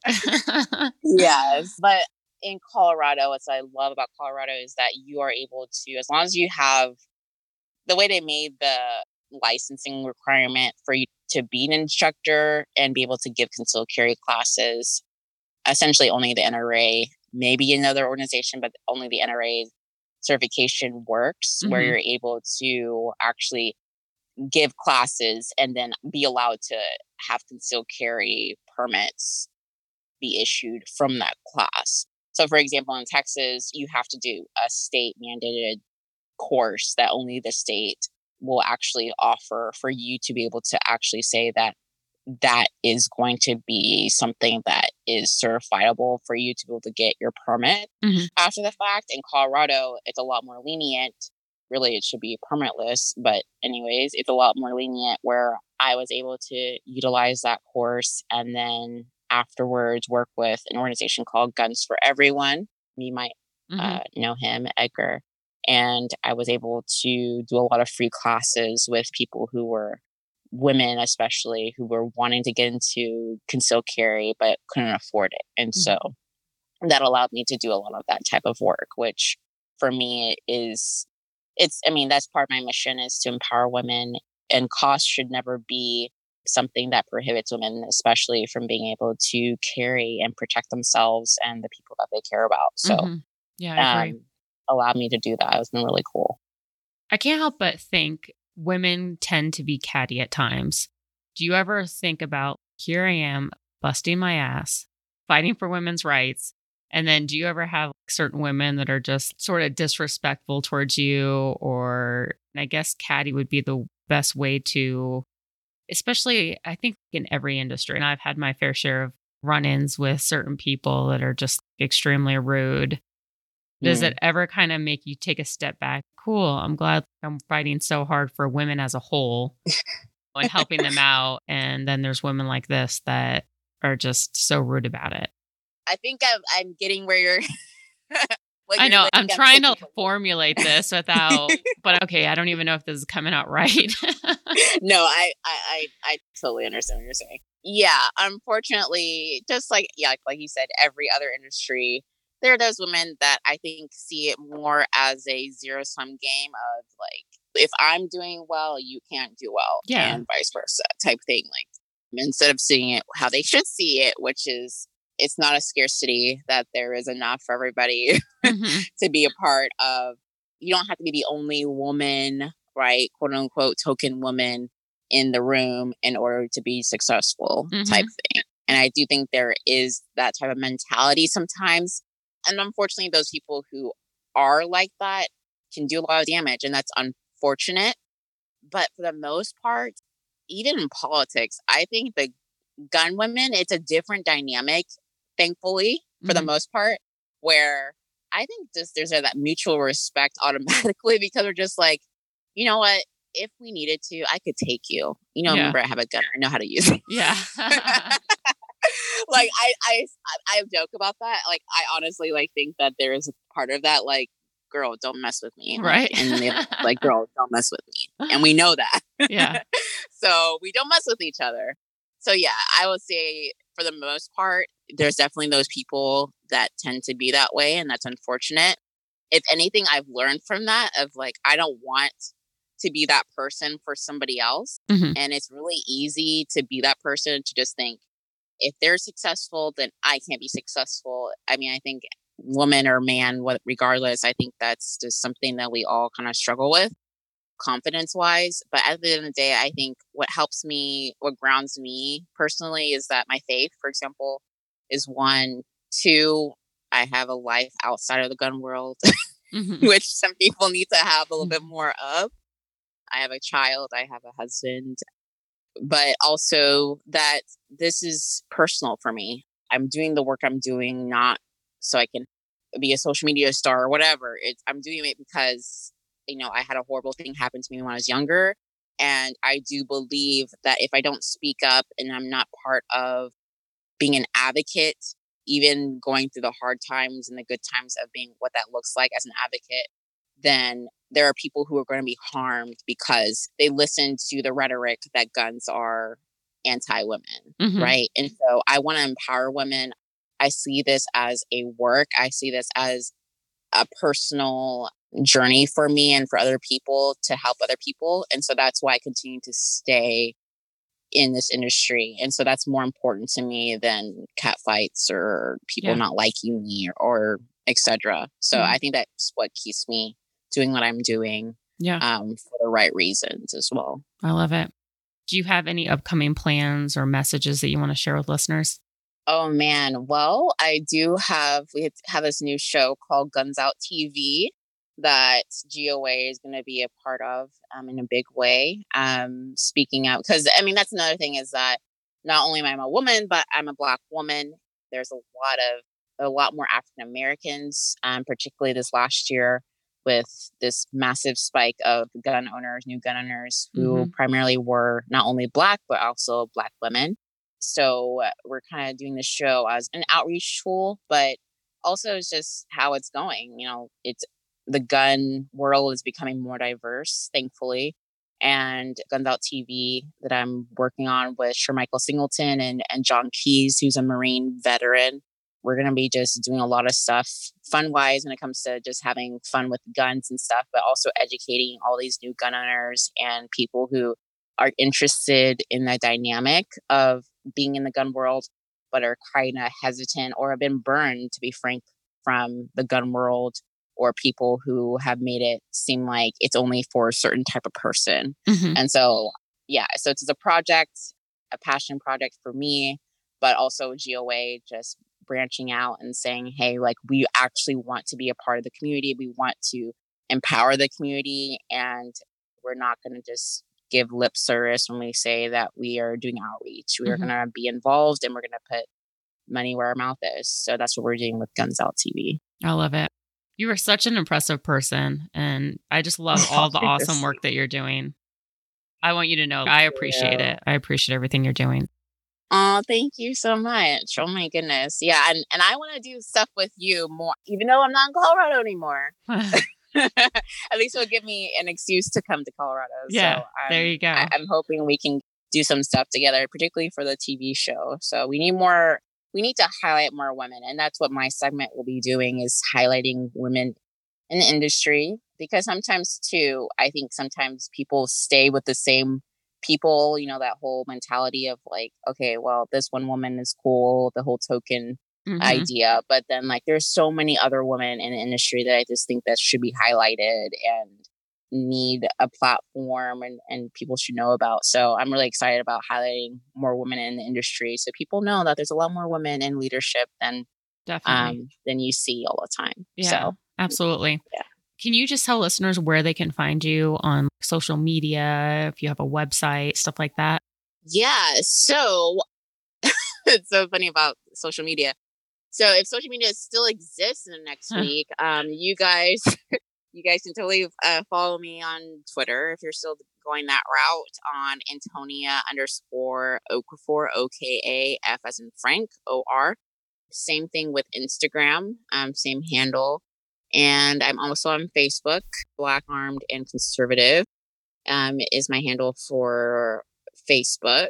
Yes. But in Colorado, what I love about Colorado is that you are able to, as long as you have, the way they made the licensing requirement for you to be an instructor and be able to give concealed carry classes, essentially only the N R A, maybe another organization, but only the N R A certification works, mm-hmm. where you're able to actually give classes and then be allowed to have concealed carry permits be issued from that class. So for example, in Texas, you have to do a state mandated course that only the state will actually offer for you to be able to actually say that that is going to be something that is certifiable for you to be able to get your permit mm-hmm. after the fact. In Colorado, it's a lot more lenient. Really, it should be permitless. But anyways, it's a lot more lenient where I was able to utilize that course and then afterwards work with an organization called Guns for Everyone. You might mm-hmm. uh, know him, Edgar. And I was able to do a lot of free classes with people who were women, especially who were wanting to get into concealed carry, but couldn't afford it. And mm-hmm. so that allowed me to do a lot of that type of work, which for me is, it's, I mean, that's part of my mission is to empower women, and cost should never be something that prohibits women, especially from being able to carry and protect themselves and the people that they care about. So mm-hmm. yeah, I um, agree. Allowed me to do that. It's been really cool. I can't help but think women tend to be catty at times. Do you ever think about, here I am busting my ass, fighting for women's rights, and then do you ever have certain women that are just sort of disrespectful towards you? Or I guess catty would be the best way to, especially I think in every industry, and I've had my fair share of run-ins with certain people that are just extremely rude. Does it ever kind of make you take a step back? Cool. I'm glad I'm fighting so hard for women as a whole and helping them out. And then there's women like this that are just so rude about it. I think I'm, I'm getting where you're. Like I know. I'm trying to formulate this without, but okay. I don't even know if this is coming out right. No, I, I, I, I totally understand what you're saying. Yeah. Unfortunately, just like, yeah, like, like you said, every other industry, there are those women that I think see it more as a zero-sum game of like, if I'm doing well, you can't do well, yeah. and vice versa type thing. Like instead of seeing it how they should see it, which is it's not a scarcity, that there is enough for everybody mm-hmm. to be a part of. You don't have to be the only woman, right? Quote unquote token woman in the room in order to be successful mm-hmm. type thing. And I do think there is that type of mentality sometimes. And unfortunately, those people who are like that can do a lot of damage, and that's unfortunate. But for the most part, even in politics, I think the gun women, it's a different dynamic, thankfully, for mm-hmm. the most part, where I think just there's that mutual respect automatically because we're just like, you know what? If we needed to, I could take you. You know, yeah. remember, I have a gun. I know how to use it. Yeah. Like, I, I, I joke about that. Like, I honestly, like, think that there is a part of that, like, girl, don't mess with me. Right. Like, and they're like, girl, don't mess with me. And we know that. Yeah. So we don't mess with each other. So, yeah, I would say for the most part, there's definitely those people that tend to be that way. And that's unfortunate. If anything, I've learned from that of, like, I don't want to be that person for somebody else. Mm-hmm. And it's really easy to be that person to just think, if they're successful, then I can't be successful. I mean, I think woman or man, what, regardless, I think that's just something that we all kind of struggle with confidence wise. But at the end of the day, I think what helps me, what grounds me personally is that my faith, for example, is one. Two, I have a life outside of the gun world, mm-hmm. which some people need to have a little mm-hmm. bit more of. I have a child. I have a husband. But also that this is personal for me. I'm doing the work I'm doing, not so I can be a social media star or whatever. It's, I'm doing it because, you know, I had a horrible thing happen to me when I was younger. And I do believe that if I don't speak up and I'm not part of being an advocate, even going through the hard times and the good times of being what that looks like as an advocate, then there are people who are going to be harmed because they listen to the rhetoric that guns are anti-women, mm-hmm. right? And so I want to empower women. I see this as a work. I see this as a personal journey for me and for other people to help other people. And so that's why I continue to stay in this industry. And so that's more important to me than cat fights or people yeah. not liking me or, or et cetera. So mm-hmm. I think that's what keeps me doing what I'm doing yeah. um, for the right reasons as well. I love it. Do you have any upcoming plans or messages that you want to share with listeners? Oh, man. Well, I do have, we have this new show called Guns Out T V that G O A is going to be a part of um, in a big way, um, speaking out. Because, I mean, that's another thing is that not only am I a woman, but I'm a Black woman. There's a lot of, a lot more African Americans, um, particularly this last year with this massive spike of gun owners, new gun owners who mm-hmm. primarily were not only Black, but also Black women. So we're kind of doing the show as an outreach tool, but also it's just how it's going. You know, it's the gun world is becoming more diverse, thankfully. And Guns Out T V that I'm working on with Shermichael Singleton and, and John Keys, who's a Marine veteran. We're going to be just doing a lot of stuff fun wise when it comes to just having fun with guns and stuff, but also educating all these new gun owners and people who are interested in the dynamic of being in the gun world, but are kind of hesitant or have been burned, to be frank, from the gun world, or people who have made it seem like it's only for a certain type of person. Mm-hmm. And so, yeah, so it's a project, a passion project for me, but also G O A just branching out and saying, hey, like we actually want to be a part of the community. We want to empower the community, and we're not going to just give lip service when we say that we are doing outreach. We are mm-hmm. going to be involved, and we're going to put money where our mouth is. So that's what we're doing with Guns Out T V. I love it. You are such an impressive person, and I just love all the awesome work that you're doing. I want you to know I appreciate it. I appreciate everything you're doing. Oh, thank you so much. Oh my goodness. Yeah. And, and I want to do stuff with you more, even though I'm not in Colorado anymore. At least it'll give me an excuse to come to Colorado. Yeah, so I'm, there you go. I, I'm hoping we can do some stuff together, particularly for the T V show. So we need more, we need to highlight more women. And that's what my segment will be doing, is highlighting women in the industry. Because sometimes too, I think sometimes people stay with the same people, you know, that whole mentality of like, okay, well, this one woman is cool, the whole token mm-hmm. idea. But then like there's so many other women in the industry that I just think that should be highlighted and need a platform, and, and people should know about. So I'm really excited about highlighting more women in the industry, so people know that there's a lot more women in leadership than definitely um, than you see all the time. Yeah, so absolutely. Yeah. Can you just tell listeners where they can find you on social media, if you have a website, stuff like that? Yeah. So it's so funny about social media. So if social media still exists in the next huh. week, um, you guys, you guys can totally uh, follow me on Twitter if you're still going that route, on Antonia underscore Aquifer, O K A F as in Frank, O R. Same thing with Instagram, um, same handle. And I'm also on Facebook, Black Armed and Conservative um, is my handle for Facebook.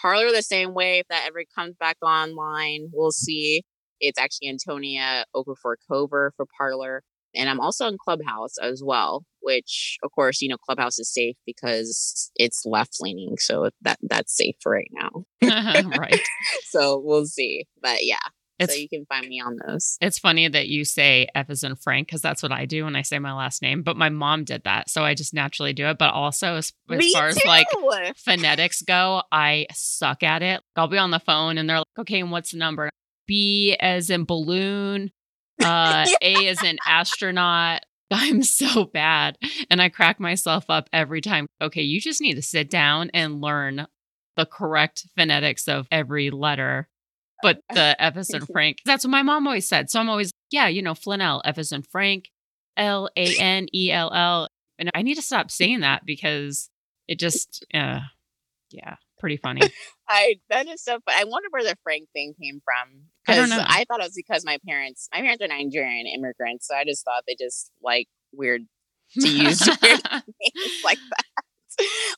Parler the same way. If that ever comes back online, we'll see. It's actually Antonia Aquifer Cober for Parler. And I'm also on Clubhouse as well, which, of course, you know, Clubhouse is safe because it's left-leaning. So that that's safe for right now. Right. So we'll see. But yeah. It's, so you can find me on those. It's funny that you say F as in Frank, because that's what I do when I say my last name. But my mom did that, so I just naturally do it. But also, as, as far too. as like phonetics go, I suck at it. I'll be on the phone and they're like, okay, and what's the number? B as in balloon, uh, yeah. A as in astronaut. I'm so bad. And I crack myself up every time. Okay, you just need to sit down and learn the correct phonetics of every letter. But the F as in Frank, that's what my mom always said. So I'm always, yeah, you know, Flanell, F as in Frank, L A N E L L. And I need to stop saying that because it just, uh, yeah, pretty funny. I That is so funny. I wonder where the Frank thing came from. I don't know. I thought it was because my parents, my parents are Nigerian immigrants. So I just thought they just like weird to use weird names like that.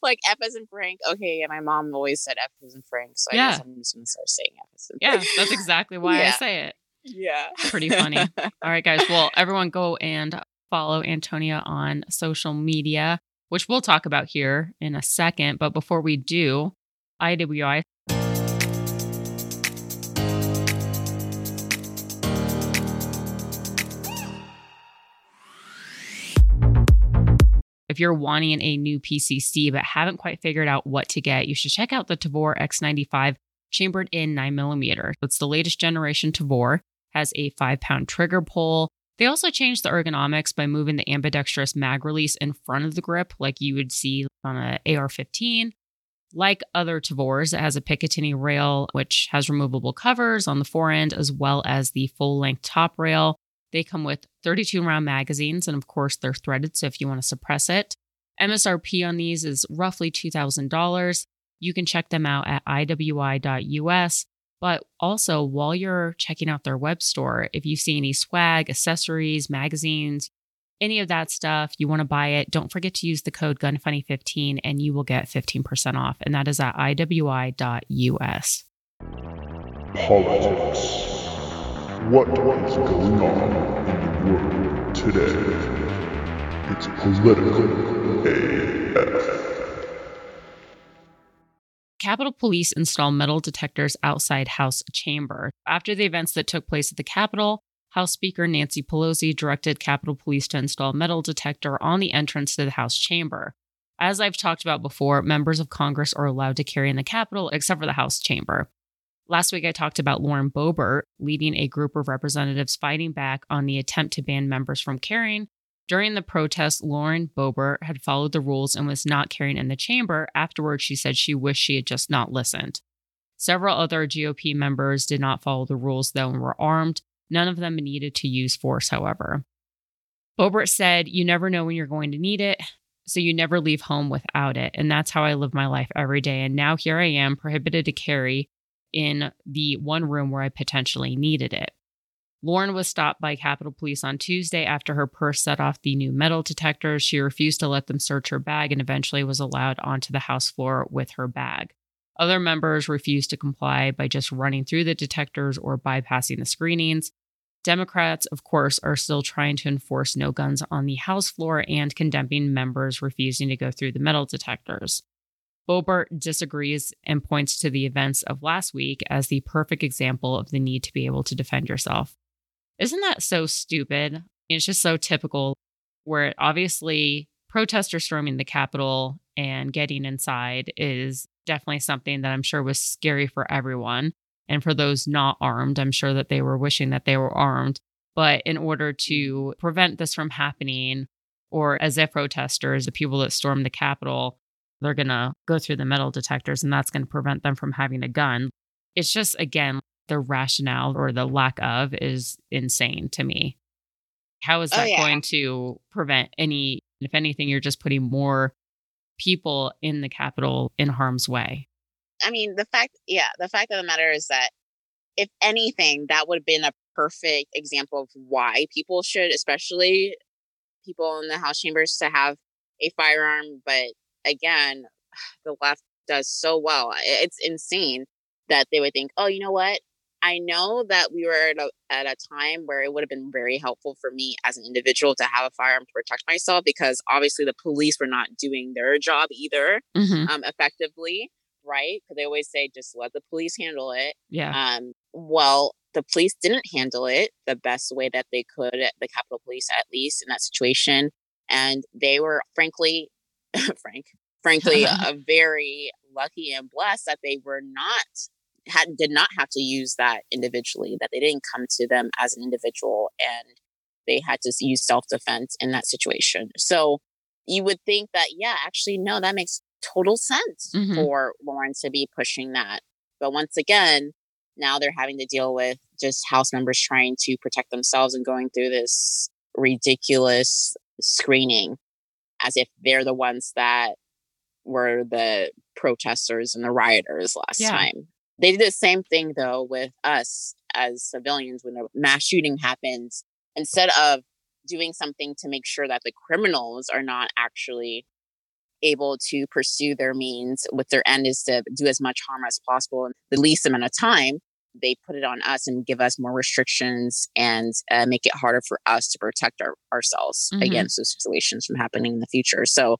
Like F as in Frank. Okay, yeah, my mom always said F as in Frank, so yeah. I guess I'm just going to start saying F as in Frank. Yeah, that's exactly why yeah. I say it. Yeah. Pretty funny. All right, guys. Well, everyone go and follow Antonia on social media, which we'll talk about here in a second. But before we do, I W I. If you're wanting a new P C C but haven't quite figured out what to get, you should check out the Tavor X ninety-five chambered in nine millimeter. It's the latest generation Tavor, has a five pound trigger pull. They also changed the ergonomics by moving the ambidextrous mag release in front of the grip like you would see on an A R fifteen. Like other Tavors, it has a Picatinny rail, which has removable covers on the forend, as well as the full-length top rail. They come with thirty-two round magazines, and of course, they're threaded, so if you want to suppress it. M S R P on these is roughly two thousand dollars. You can check them out at I W I dot U S. But also, while you're checking out their web store, if you see any swag, accessories, magazines, any of that stuff, you want to buy it, don't forget to use the code gun funny fifteen and you will get fifteen percent off. And that is at I W I dot U S. Politics. What is going on in the world today? It's political A F. Capitol Police install metal detectors outside House chamber. After the events that took place at the Capitol, House Speaker Nancy Pelosi directed Capitol Police to install metal detector on the entrance to the House chamber. As I've talked about before, members of Congress are allowed to carry in the Capitol except for the House chamber. Last week, I talked about Lauren Boebert leading a group of representatives fighting back on the attempt to ban members from carrying. During the protest, Lauren Boebert had followed the rules and was not carrying in the chamber. Afterwards, she said she wished she had just not listened. Several other G O P members did not follow the rules, though, and were armed. None of them needed to use force, however. Boebert said, "You never know when you're going to need it, so you never leave home without it. And that's how I live my life every day. And now here I am, prohibited to carry in the one room where I potentially needed it." Lauren was stopped by Capitol Police on Tuesday after her purse set off the new metal detectors. She refused to let them search her bag and eventually was allowed onto the House floor with her bag. Other members refused to comply by just running through the detectors or bypassing the screenings. Democrats, of course, are still trying to enforce no guns on the House floor and condemning members refusing to go through the metal detectors. Boebert disagrees and points to the events of last week as the perfect example of the need to be able to defend yourself. Isn't that so stupid? It's just so typical, where obviously protesters storming the Capitol and getting inside is definitely something that I'm sure was scary for everyone. And for those not armed, I'm sure that they were wishing that they were armed. But in order to prevent this from happening, or as if protesters, the people that stormed the Capitol, they're going to go through the metal detectors and that's going to prevent them from having a gun. It's just, again, the rationale or the lack of is insane to me. How is that oh, yeah. going to prevent any, if anything, you're just putting more people in the Capitol in harm's way? I mean, the fact, yeah, the fact of the matter is that if anything, that would have been a perfect example of why people should, especially people in the House chambers, to have a firearm. But again, the left does so well. It's insane that they would think, oh, you know what? I know that we were at a, at a time where it would have been very helpful for me as an individual to have a firearm to protect myself, because obviously the police were not doing their job either mm-hmm. um, effectively, right? Because they always say, just let the police handle it. Yeah. Um, well, the police didn't handle it the best way that they could, the Capitol Police at least, in that situation. And they were, frankly... Frank, frankly, uh, very lucky and blessed that they were not, had, did not have to use that individually, that they didn't come to them as an individual and they had to use self-defense in that situation. So you would think that, yeah, actually, no, that makes total sense mm-hmm. for Lauren to be pushing that. But once again, now they're having to deal with just House members trying to protect themselves and going through this ridiculous screening, as if they're the ones that were the protesters and the rioters last yeah. time. They did the same thing, though, with us as civilians when the mass shooting happens. Instead of doing something to make sure that the criminals are not actually able to pursue their means with their end is to do as much harm as possible in the least amount of time. They put it on us and give us more restrictions and uh, make it harder for us to protect our, ourselves mm-hmm. against those situations from happening in the future. So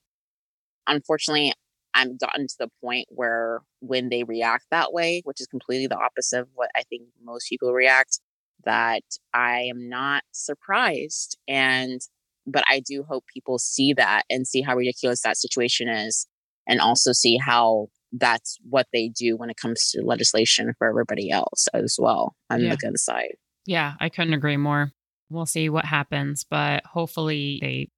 unfortunately, I've gotten to the point where when they react that way, which is completely the opposite of what I think most people react, that I am not surprised. And, but I do hope people see that and see how ridiculous that situation is, and also see how that's what they do when it comes to legislation for everybody else as well on yeah. the gun side. Yeah, I couldn't agree more. We'll see what happens, but hopefully they,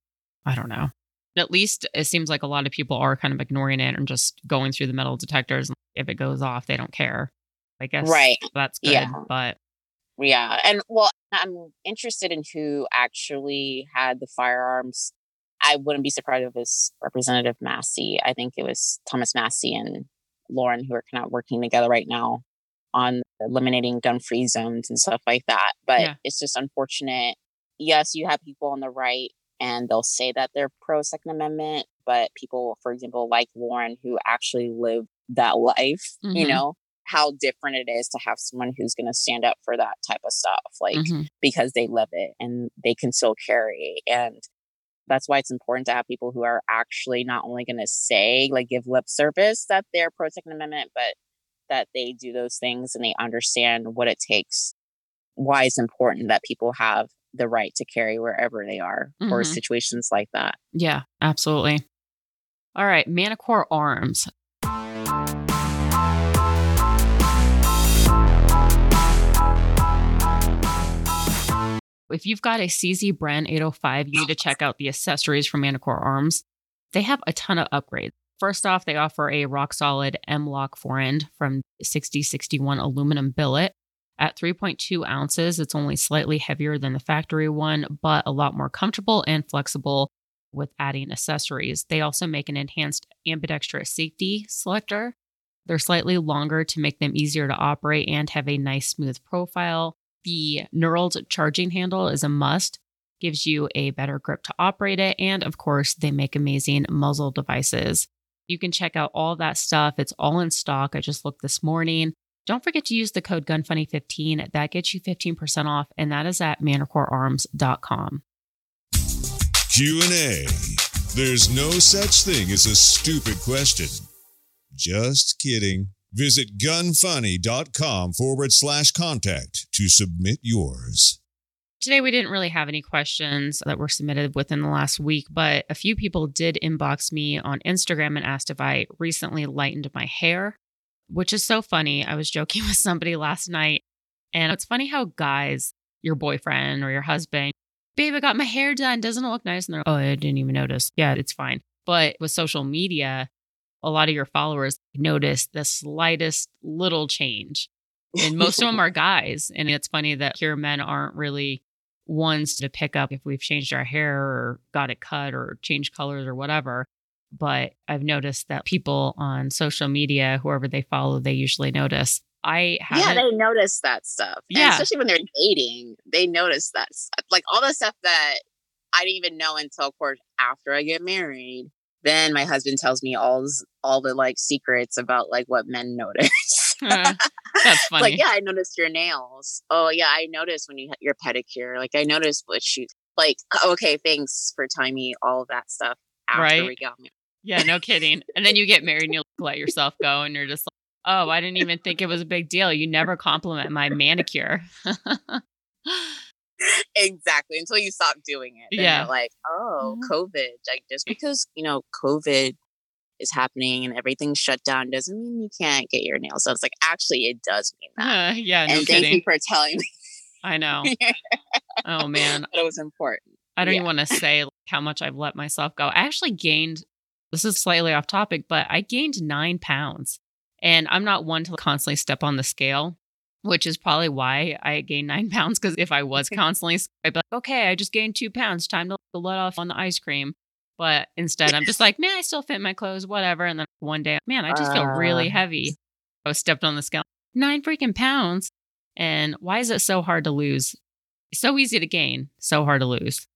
I don't know. At least it seems like a lot of people are kind of ignoring it and just going through the metal detectors. If it goes off, they don't care. I guess right. that's good, yeah. but. Yeah. And well, I'm interested in who actually had the firearms. I wouldn't be surprised if it was Representative Massey. I think it was Thomas Massey and Lauren who are kind of working together right now on eliminating gun-free zones and stuff like that. But yeah. it's just unfortunate. Yes, you have people on the right and they'll say that they're pro-Second Amendment, but people, for example, like Lauren, who actually lived that life, mm-hmm. you know, how different it is to have someone who's going to stand up for that type of stuff, like mm-hmm. because they live it and they can still carry. And that's why it's important to have people who are actually not only going to say, like, give lip service that they're pro Second Amendment, but that they do those things and they understand what it takes, why it's important that people have the right to carry wherever they are mm-hmm. or situations like that. Yeah, absolutely. All right. Manticore Arms. If you've got a C Z Bren eight oh five, you need to check out the accessories from Manticore Arms. They have a ton of upgrades. First off, they offer a rock-solid M-Lock forend from sixty sixty-one aluminum billet. At three point two ounces, it's only slightly heavier than the factory one, but a lot more comfortable and flexible with adding accessories. They also make an enhanced ambidextrous safety selector. They're slightly longer to make them easier to operate and have a nice smooth profile. The knurled charging handle is a must, gives you a better grip to operate it. And of course, they make amazing muzzle devices. You can check out all that stuff. It's all in stock. I just looked this morning. Don't forget to use the code gun funny fifteen. That gets you fifteen percent off. And that is at manticore arms dot com. Q and A. There's no such thing as a stupid question. Just kidding. Visit gunfunny.com forward slash contact to submit yours. Today, we didn't really have any questions that were submitted within the last week, but a few people did inbox me on Instagram and asked if I recently lightened my hair, which is so funny. I was joking with somebody last night, and it's funny how guys, your boyfriend or your husband, babe, I got my hair done. Doesn't it look nice? And they're like, oh, I didn't even notice. Yeah, it's fine. But with social media, a lot of your followers notice the slightest little change. And most of them are guys. And it's funny that here men aren't really ones to pick up if we've changed our hair or got it cut or changed colors or whatever. But I've noticed that people on social media, whoever they follow, they usually notice. I haven't. Yeah, they notice that stuff. Yeah. And especially when they're dating, they notice that stuff. Like all the stuff that I didn't even know until, of course, after I get married. Then my husband tells me all all the like secrets about like what men notice. uh, that's funny. Like, yeah, I noticed your nails. Oh, yeah, I noticed when you had your pedicure. Like, I noticed what you like. Okay, thanks for telling me all that stuff after right? we got married. Yeah, no kidding. And then you get married and you let yourself go, and you're just like, oh, I didn't even think it was a big deal. You never compliment my manicure. Exactly. Until you stop doing it. Then yeah. You're like, oh, mm-hmm. COVID. Like, just because, you know, COVID is happening and everything's shut down doesn't mean you can't get your nails. So it's like, actually, it does mean that. Uh, yeah. No and kidding. Thank you for telling me. I know. Oh, man. But it was important. I don't yeah. even want to say like, how much I've let myself go. I actually gained, this is slightly off topic, but I gained nine pounds. And I'm not one to constantly step on the scale, which is probably why I gained nine pounds. Because if I was constantly, I'd be like, okay, I just gained two pounds. Time to let off on the ice cream. But instead, I'm just like, man, I still fit my clothes, whatever. And then one day, man, I just feel really heavy. I was stepped on the scale. Nine freaking pounds. And why is it so hard to lose? It's so easy to gain, so hard to lose.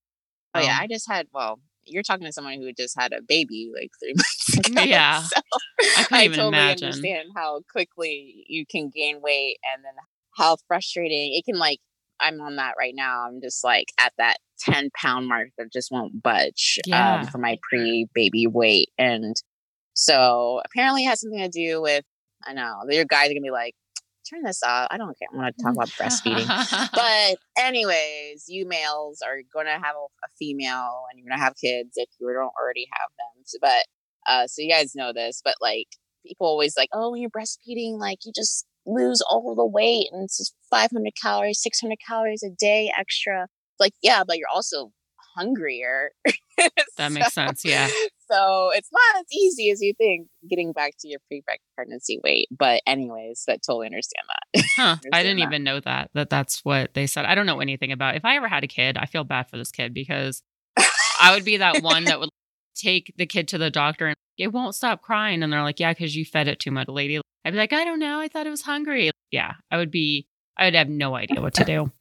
Oh, um, yeah. I just had, well, you're talking to someone who just had a baby like three months ago. Yeah. So I can't I even totally imagine. Understand how quickly you can gain weight and then how frustrating it can, like, I'm on that right now. I'm just like at that ten pound mark that just won't budge yeah. um, for my pre-baby weight. And so apparently it has something to do with, I know your guys are going to be like, turn this off. I don't want to talk about breastfeeding. But anyways, you males are going to have a, a female and you're going to have kids if you don't already have them. So, but, uh, so you guys know this, but like people always like, oh, when you're breastfeeding, like you just lose all the weight and it's just five hundred calories, six hundred calories a day extra. Like, yeah, but you're also hungrier. That so, makes sense. Yeah. So it's not as easy as you think getting back to your pre-pregnancy weight. But anyways, that totally understand that. Huh. understand I didn't that. even know that, that that's what they said. I don't know anything about if I ever had a kid. I feel bad for this kid because I would be that one that would take the kid to the doctor and it won't stop crying. And they're like, yeah, because you fed it too much, lady. I'd be like, I don't know. I thought it was hungry. Yeah, I would be I would have no idea what to do.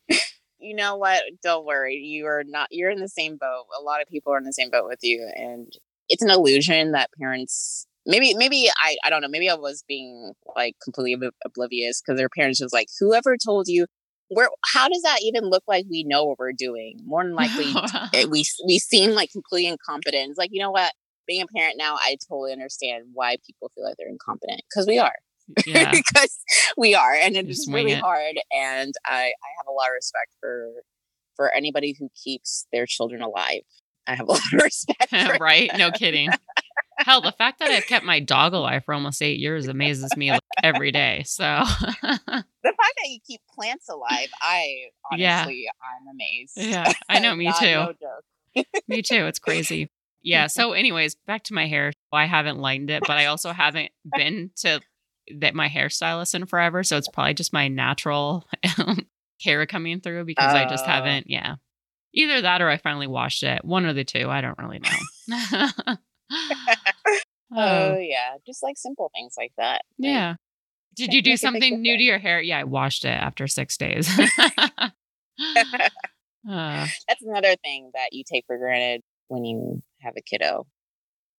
You know what? Don't worry. You are not, you're in the same boat. A lot of people are in the same boat with you. And it's an illusion that parents, maybe, maybe I, I don't know. Maybe I was being like completely oblivious because their parents was like, whoever told you where, how does that even look like we know what we're doing? More than likely it, we, we seem like completely incompetent. It's like, you know what? Being a parent now, I totally understand why people feel like they're incompetent because we are. Yeah. Because we are, and it is really it. hard. And I, I have a lot of respect for for anybody who keeps their children alive. I have a lot of respect. For right? Them. No kidding. Hell, the fact that I've kept my dog alive for almost eight years amazes me like, every day. So the fact that you keep plants alive, I honestly, yeah. I'm amazed. Yeah, I know. Me Not, too. No joke. Me too. It's crazy. Yeah. So, anyways, back to my hair. I haven't lined it, but I also haven't been to. that my hairstylist in forever. So it's probably just my natural hair coming through because uh, I just haven't. Yeah. Either that or I finally washed it. One or the two. I don't really know. oh yeah. Just like simple things like that. Like, yeah. Did you do something new to your hair? Yeah. I washed it after six days. uh, That's another thing that you take for granted when you have a kiddo,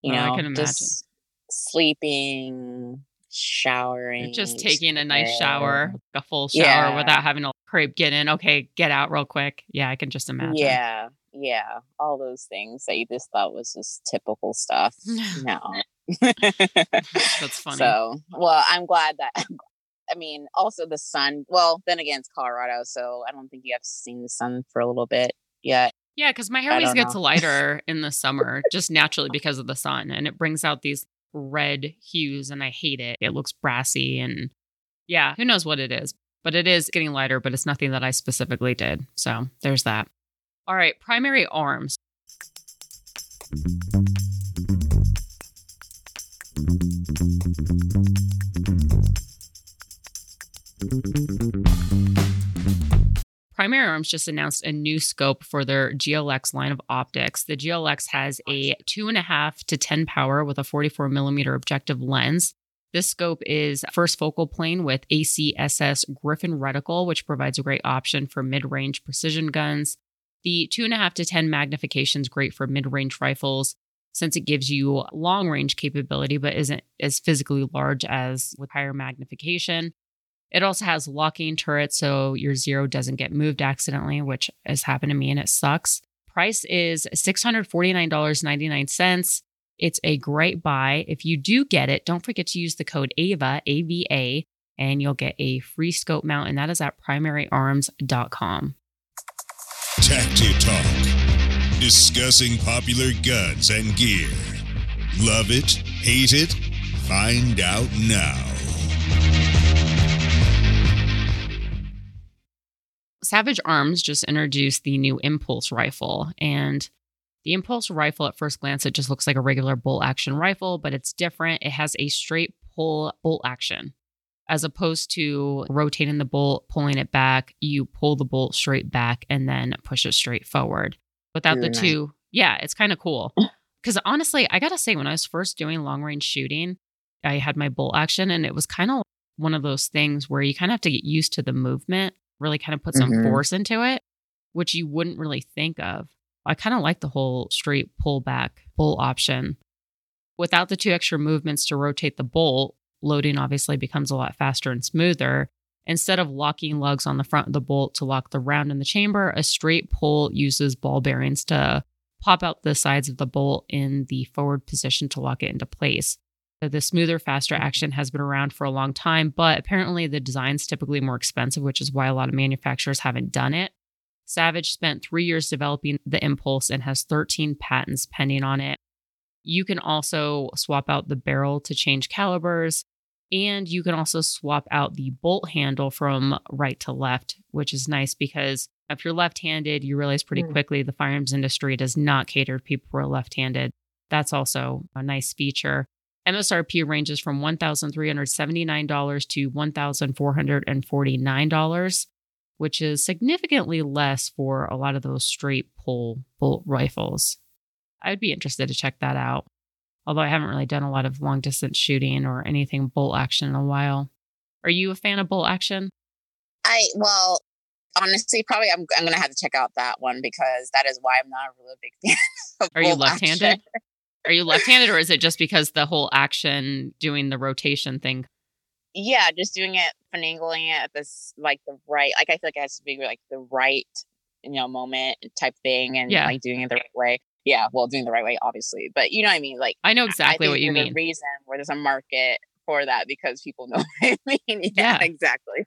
you oh, know, I can imagine. Just sleeping, showering, just taking a nice shower, like a full shower yeah. without having to crib get in. Okay, get out real quick. Yeah, I can just imagine. Yeah, yeah, all those things that you just thought was just typical stuff. No, that's funny. So, well, I'm glad that. I mean, also the sun. Well, then again, it's Colorado, so I don't think you have seen the sun for a little bit yet. Yeah, because my hair always gets lighter in the summer, just naturally because of the sun, and it brings out these red hues and I hate it. It looks brassy and yeah, who knows what it is, but it is getting lighter, but it's nothing that I specifically did. So there's that. All right. Primary arms. Primary Arms just announced a new scope for their G L X line of optics. The G L X has a two and a half to ten power with a forty-four millimeter objective lens. This scope is first focal plane with A C S S Griffin reticle, which provides a great option for mid-range precision guns. The two and a half to ten magnification is great for mid-range rifles since it gives you long-range capability, but isn't as physically large as with higher magnification. It also has locking turrets, so your zero doesn't get moved accidentally, which has happened to me and it sucks. Price is six hundred forty-nine dollars and ninety-nine cents. It's a great buy. If you do get it, don't forget to use the code AVA, A V A, and you'll get a free scope mount, and that is at primary arms dot com. Tactic Talk, discussing popular guns and gear. Love it? Hate it? Find out now. Savage Arms just introduced the new Impulse rifle, and the Impulse rifle at first glance, it just looks like a regular bolt action rifle, but it's different. It has a straight pull bolt action as opposed to rotating the bolt, pulling it back. You pull the bolt straight back and then push it straight forward without the two. Yeah, it's kind of cool because honestly, I got to say when I was first doing long range shooting, I had my bolt action and it was kind of one of those things where you kind of have to get used to the movement. Really kind of put some mm-hmm. force into it, which you wouldn't really think of. I kind of like the whole straight pullback bull option. Without the two extra movements to rotate the bolt, loading obviously becomes a lot faster and smoother. Instead of locking lugs on the front of the bolt to lock the round in the chamber, a straight pull uses ball bearings to pop out the sides of the bolt in the forward position to lock it into place. The smoother, faster action has been around for a long time, but apparently the design's typically more expensive, which is why a lot of manufacturers haven't done it. Savage spent three years developing the Impulse and has thirteen patents pending on it. You can also swap out the barrel to change calibers, and you can also swap out the bolt handle from right to left, which is nice because if you're left-handed, you realize pretty quickly the firearms industry does not cater to people who are left-handed. That's also a nice feature. M S R P ranges from one thousand three hundred seventy-nine dollars to one thousand four hundred forty-nine dollars, which is significantly less for a lot of those straight pull bolt rifles. I would be interested to check that out, although I haven't really done a lot of long-distance shooting or anything bolt action in a while. Are you a fan of bolt action? I, well, honestly, probably I'm, I'm going to have to check out that one because that is why I'm not a really big fan of Are you left-handed? Action. Are you left-handed or is it just because the whole action doing the rotation thing? Yeah, just doing it, finagling it at this, like the right, like I feel like it has to be like the right, you know, moment type thing and yeah. like doing it the right way. Yeah, well, doing the right way, obviously. But you know what I mean? Like I know exactly I what you mean. There's a reason where there's a market for that because people know what I mean. Yeah, yeah. Exactly.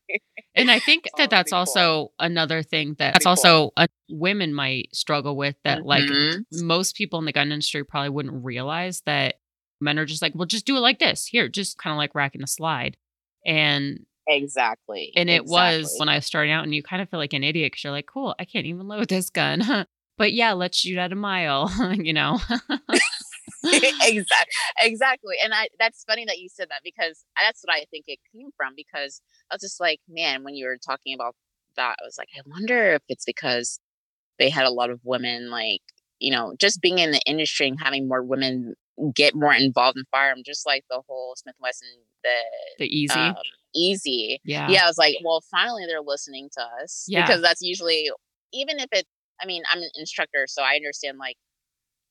And I think that oh, that's also cool. another thing that that's also cool. a, women might struggle with that. Mm-hmm. Like most people in the gun industry probably wouldn't realize that men are just like, well, just do it like this here, just kind of like racking a slide. And exactly. And it exactly. was when I was starting out and you kind of feel like an idiot because you're like, cool, I can't even load this gun. But yeah, let's shoot at a mile, you know? Exactly. Exactly. And I, that's funny that you said that because that's what I think it came from because I was just like, man, when you were talking about that, I was like, I wonder if it's because they had a lot of women, like, you know, just being in the industry and having more women get more involved in firearm, just like the whole Smith and Wesson, the, the easy, um, easy. Yeah. Yeah. I was like, well, finally they're listening to us yeah. because that's usually, even if it, I mean, I'm an instructor, so I understand like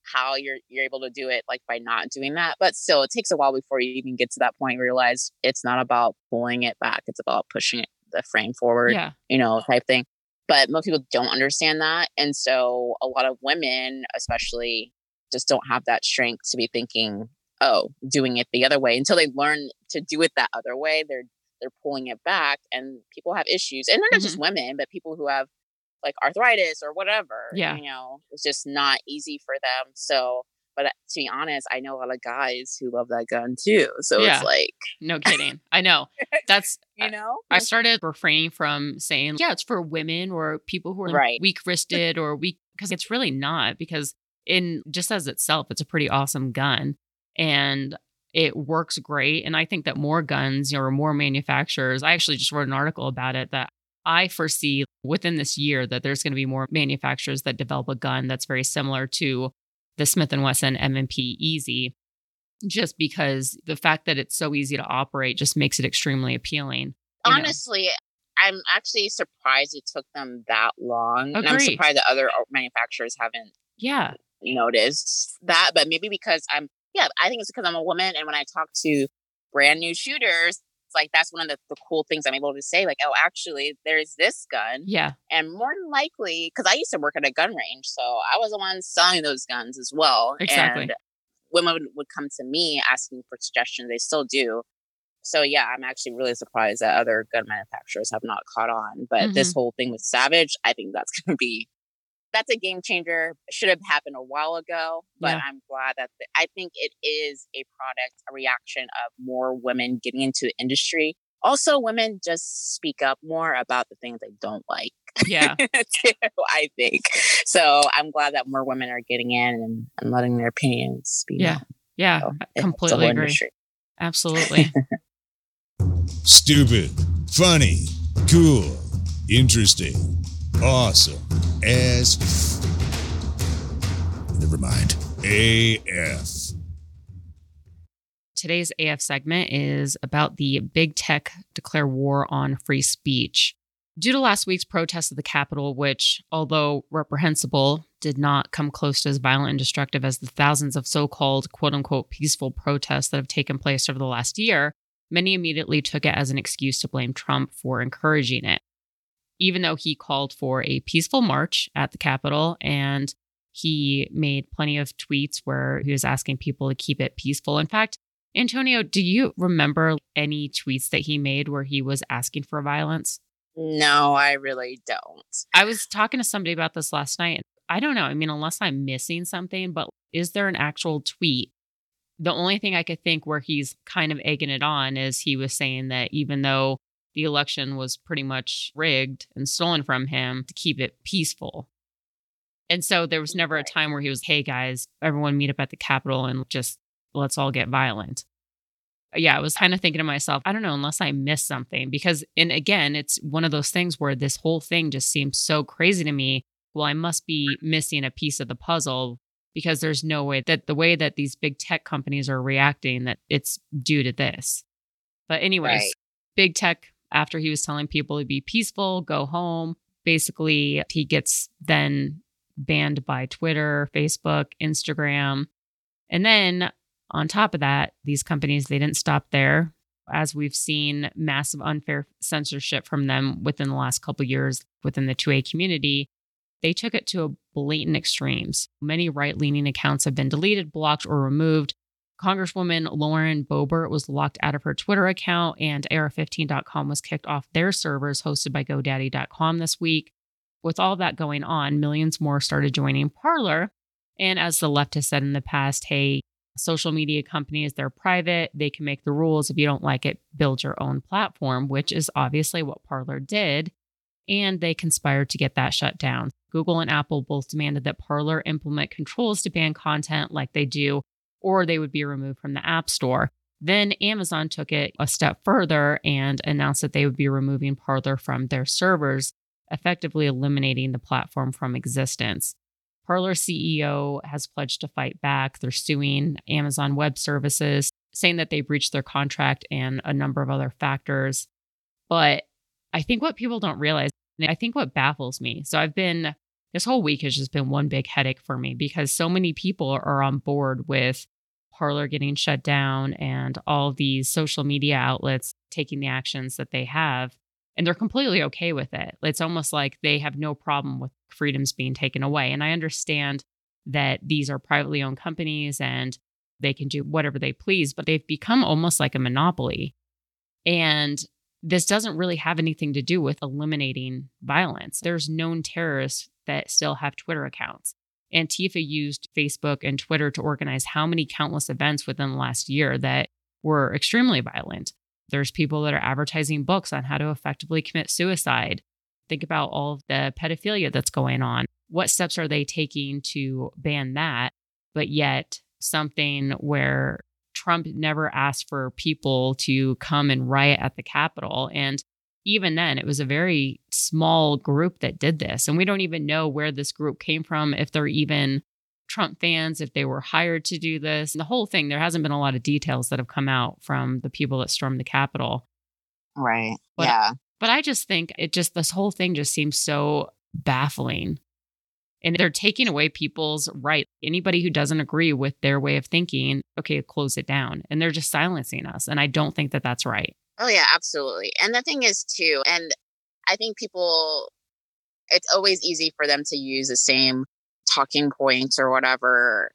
how you're you're able to do it like by not doing that. But still, it takes a while before you even get to that point and realize it's not about pulling it back. It's about pushing it, the frame forward, yeah. you know, type thing. But most people don't understand that. And so a lot of women, especially, just don't have that strength to be thinking, oh, doing it the other way. Until they learn to do it that other way, they're they're pulling it back. And people have issues. And not mm-hmm. just women, but people who have like arthritis or whatever, yeah. you know, it's just not easy for them. So, but to be honest, I know a lot of guys who love that gun too. So yeah. it's like, no kidding. I know that's, you know, I started refraining from saying, yeah, it's for women or people who are right. weak wristed or weak. Cause it's really not because in just as itself, it's a pretty awesome gun and it works great. And I think that more guns or more manufacturers, I actually just wrote an article about it that I foresee within this year that there's going to be more manufacturers that develop a gun that's very similar to the Smith and Wesson M and P Easy, just because the fact that it's so easy to operate just makes it extremely appealing. Honestly, know. I'm actually surprised it took them that long. Agreed. And I'm surprised that other manufacturers haven't yeah. noticed that. But maybe because I'm, yeah, I think it's because I'm a woman. And when I talk to brand new shooters, like that's one of the, the cool things I'm able to say, like, oh, actually there's this gun. Yeah. And more than likely, because I used to work at a gun range. So I was the one selling those guns as well. Exactly. And women would, would come to me asking for suggestions. They still do. So yeah, I'm actually really surprised that other gun manufacturers have not caught on. But mm-hmm. this whole thing with Savage, I think that's going to be, that's a game changer. It should have happened a while ago, but yeah. I'm glad that the, I think it is a product, a reaction of more women getting into the industry. Also, women just speak up more about the things they don't like. Yeah. too, I think. So I'm glad that more women are getting in and, and letting their opinions be. Yeah. Out. Yeah. So I completely agree. Industry. Absolutely. Stupid, funny, cool, interesting, awesome. As never mind. A F. Today's A F segment is about the big tech declare war on free speech. Due to last week's protests at the Capitol, which, although reprehensible, did not come close to as violent and destructive as the thousands of so-called quote-unquote peaceful protests that have taken place over the last year, many immediately took it as an excuse to blame Trump for encouraging it. Even though he called for a peaceful march at the Capitol, and he made plenty of tweets where he was asking people to keep it peaceful. In fact, Antonio, do you remember any tweets that he made where he was asking for violence? No, I really don't. I was talking to somebody about this last night. I don't know. I mean, unless I'm missing something, but is there an actual tweet? The only thing I could think where he's kind of egging it on is he was saying that even though the election was pretty much rigged and stolen from him, to keep it peaceful. And so there was never a time where he was, hey, guys, everyone meet up at the Capitol and just let's all get violent. Yeah, I was kind of thinking to myself, I don't know, unless I missed something. Because, and again, it's one of those things where this whole thing just seems so crazy to me. Well, I must be missing a piece of the puzzle because there's no way that the way that these big tech companies are reacting that it's due to this. But anyways, right. Big tech, after he was telling people to be peaceful, go home, basically he gets then banned by Twitter, Facebook, Instagram. And then on top of that, these companies, they didn't stop there. As we've seen massive unfair censorship from them within the last couple of years within the two A community, they took it to a blatant extremes. Many right-leaning accounts have been deleted, blocked, or removed. Congresswoman Lauren Boebert was locked out of her Twitter account, and A R fifteen dot com was kicked off their servers hosted by GoDaddy dot com this week. With all that going on, millions more started joining Parler. And as the left has said in the past, hey, social media companies, they're private. They can make the rules. If you don't like it, build your own platform, which is obviously what Parler did. And they conspired to get that shut down. Google and Apple both demanded that Parler implement controls to ban content like they do, or they would be removed from the App Store. Then Amazon took it a step further and announced that they would be removing Parler from their servers, effectively eliminating the platform from existence. Parler C E O has pledged to fight back. They're suing Amazon Web Services, saying that they breached their contract and a number of other factors. But I think what people don't realize, and I think what baffles me, so I've been, this whole week has just been one big headache for me because so many people are on board with Parler getting shut down and all these social media outlets taking the actions that they have. And they're completely okay with it. It's almost like they have no problem with freedoms being taken away. And I understand that these are privately owned companies and they can do whatever they please, but they've become almost like a monopoly. And this doesn't really have anything to do with eliminating violence. There's known terrorists that still have Twitter accounts. Antifa used Facebook and Twitter to organize how many countless events within the last year that were extremely violent. There's people that are advertising books on how to effectively commit suicide. Think about all of the pedophilia that's going on. What steps are they taking to ban that? But yet something where Trump never asked for people to come and riot at the Capitol. And even then, it was a very small group that did this. And we don't even know where this group came from, if they're even Trump fans, if they were hired to do this, and the whole thing. There hasn't been a lot of details that have come out from the people that stormed the Capitol. Right. But, yeah. But I just think it just, this whole thing just seems so baffling. And they're taking away people's right. Anybody who doesn't agree with their way of thinking, okay, close it down. And they're just silencing us. And I don't think that that's right. Oh, yeah, absolutely. And the thing is, too, and I think people, it's always easy for them to use the same talking points or whatever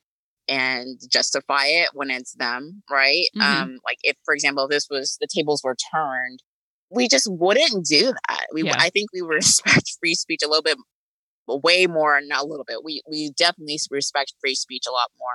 and justify it when it's them, right? Mm-hmm. Um, like if, for example, this was the tables were turned, we just wouldn't do that. We, yeah. I think we respect free speech a little bit, way more, not a little bit. We we definitely respect free speech a lot more.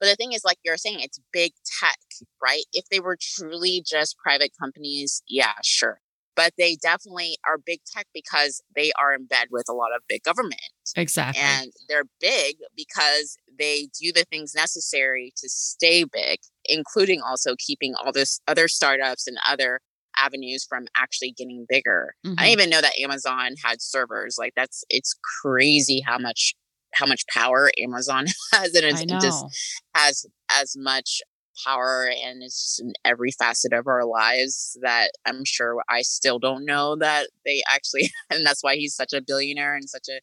But the thing is, like you're saying, it's big tech, right? If they were truly just private companies, yeah, sure. But they definitely are big tech because they are in bed with a lot of big government. Exactly. And they're big because they do the things necessary to stay big, including also keeping all this other startups and other avenues from actually getting bigger. Mm-hmm. I didn't even know that Amazon had servers. Like that's, it's crazy how much, how much power Amazon has. And it just has as much power, and it's just in every facet of our lives that I'm sure I still don't know that they actually, and that's why he's such a billionaire and such a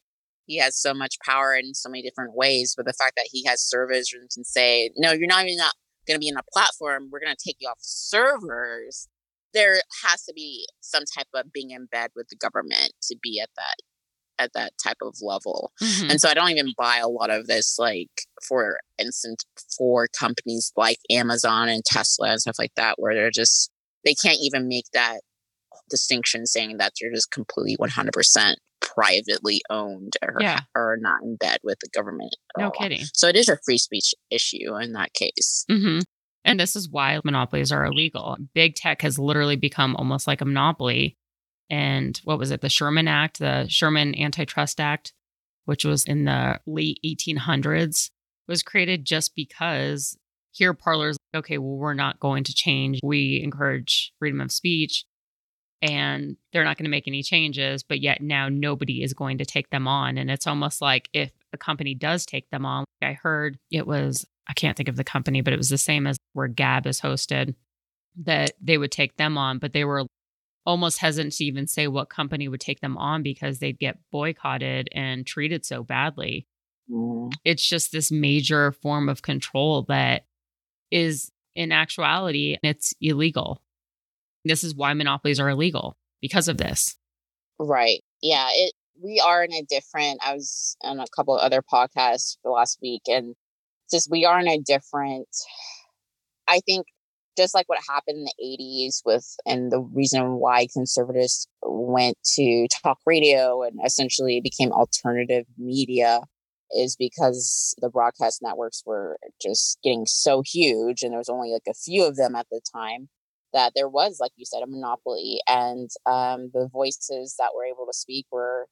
he has so much power in so many different ways, but the fact that he has servers and can say, no, you're not even not going to be in a platform. We're going to take you off servers. There has to be some type of being in bed with the government to be at that, at that type of level. Mm-hmm. And so I don't even buy a lot of this, like, for instance, for companies like Amazon and Tesla and stuff like that, where they're just, they can't even make that distinction saying that they're just completely one hundred percent privately owned or, yeah. or not in bed with the government. No all. Kidding. So it is a free speech issue in that case. Mm-hmm. And this is why monopolies are illegal. Big tech has literally become almost like a monopoly. And what was it? The Sherman Act, the Sherman Antitrust Act, which was in the late eighteen hundreds, was created just because here Parler's like, okay, well, we're not going to change. We encourage freedom of speech and they're not going to make any changes. But yet now nobody is going to take them on. And it's almost like if a company does take them on, like I heard it was, I can't think of the company, but it was the same as where Gab is hosted, that they would take them on, but they were almost hesitant to even say what company would take them on because they'd get boycotted and treated so badly. Mm. It's just this major form of control that is, in actuality, it's illegal. This is why monopolies are illegal, because of this. Right. Yeah. It, we are in a different, I was on a couple of other podcasts last week, and just we are in a different, I think, just like what happened in the eighties with, and the reason why conservatives went to talk radio and essentially became alternative media is because the broadcast networks were just getting so huge. And there was only like a few of them at the time that there was, like you said, a monopoly. And um, the voices that were able to speak were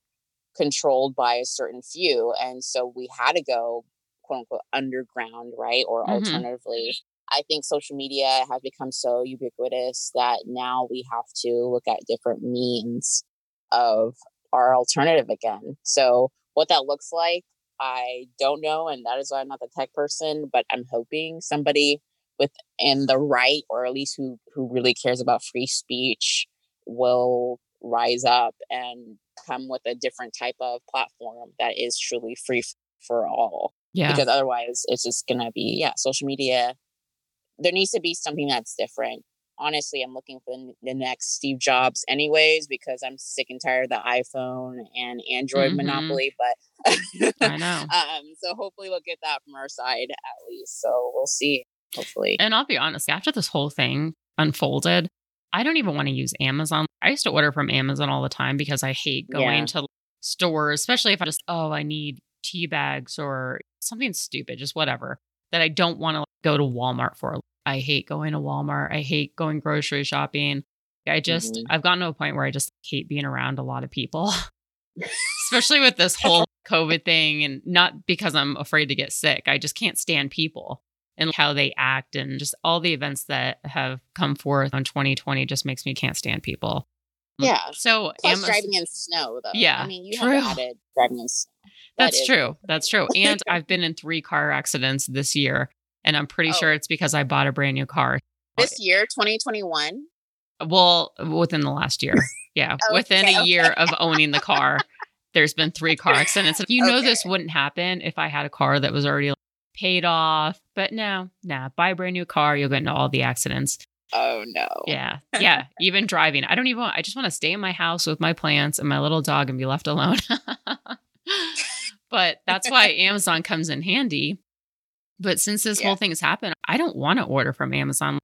controlled by a certain few. And so we had to go, quote unquote, underground, right? Or mm-hmm. alternatively, I think social media has become so ubiquitous that now we have to look at different means of our alternative again. So what that looks like, I don't know. And that is why I'm not the tech person, but I'm hoping somebody within the right, or at least who, who really cares about free speech, will rise up and come with a different type of platform that is truly free for all. Yeah. Because otherwise it's just going to be, yeah, social media. There needs to be something that's different. Honestly, I'm looking for the next Steve Jobs anyways, because I'm sick and tired of the iPhone and Android mm-hmm. monopoly. But I know. Um, so hopefully we'll get that from our side at least. So we'll see, hopefully. And I'll be honest, after this whole thing unfolded, I don't even want to use Amazon. I used to order from Amazon all the time because I hate going yeah. to stores, especially if I just, oh, I need tea bags or something stupid, just whatever, that I don't want to go to Walmart for. I hate going to Walmart. I hate going grocery shopping. I just, mm-hmm. I've gotten to a point where I just hate being around a lot of people, especially with this whole COVID thing. And not because I'm afraid to get sick. I just can't stand people and how they act, and just all the events that have come forth on twenty twenty just makes me can't stand people. Yeah. So plus Amazon, driving in snow, though. Yeah. I mean, you true. Have added driving in snow. That That's is- true. That's true. And I've been in three car accidents this year. And I'm pretty oh. sure it's because I bought a brand new car. This year, twenty twenty-one? Well, within the last year. Yeah. okay, within a year okay. of owning the car, there's been three car accidents. You okay. know this wouldn't happen if I had a car that was already like, paid off. But no, nah, buy a brand new car, you'll get into all the accidents. Oh, no. Yeah. Yeah. Even driving. I don't even want, I just want to stay in my house with my plants and my little dog and be left alone. But that's why Amazon comes in handy. But since this yeah. whole thing has happened, I don't want to order from Amazon.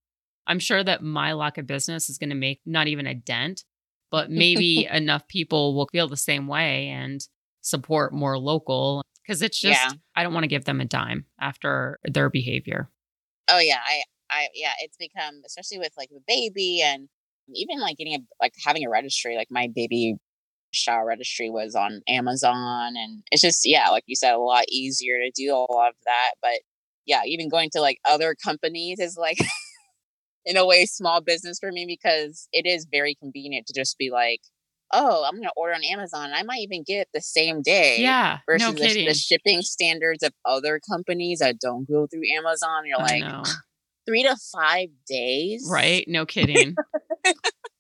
I'm sure that my lack of business is going to make not even a dent, but maybe enough people will feel the same way and support more local, because it's just, yeah. I don't want to give them a dime after their behavior. Oh yeah. I, I, yeah, it's become, especially with like the baby and even like getting a, like having a registry, like my baby shower registry was on Amazon, and it's just, yeah, like you said, a lot easier to do all of that. But yeah, even going to like other companies is like, in a way, small business for me, because it is very convenient to just be like, oh, I'm going to order on Amazon. And I might even get it the same day. Yeah, versus no kidding. The, the shipping standards of other companies that don't go through Amazon. You're I like, know. three to five days. Right? No kidding.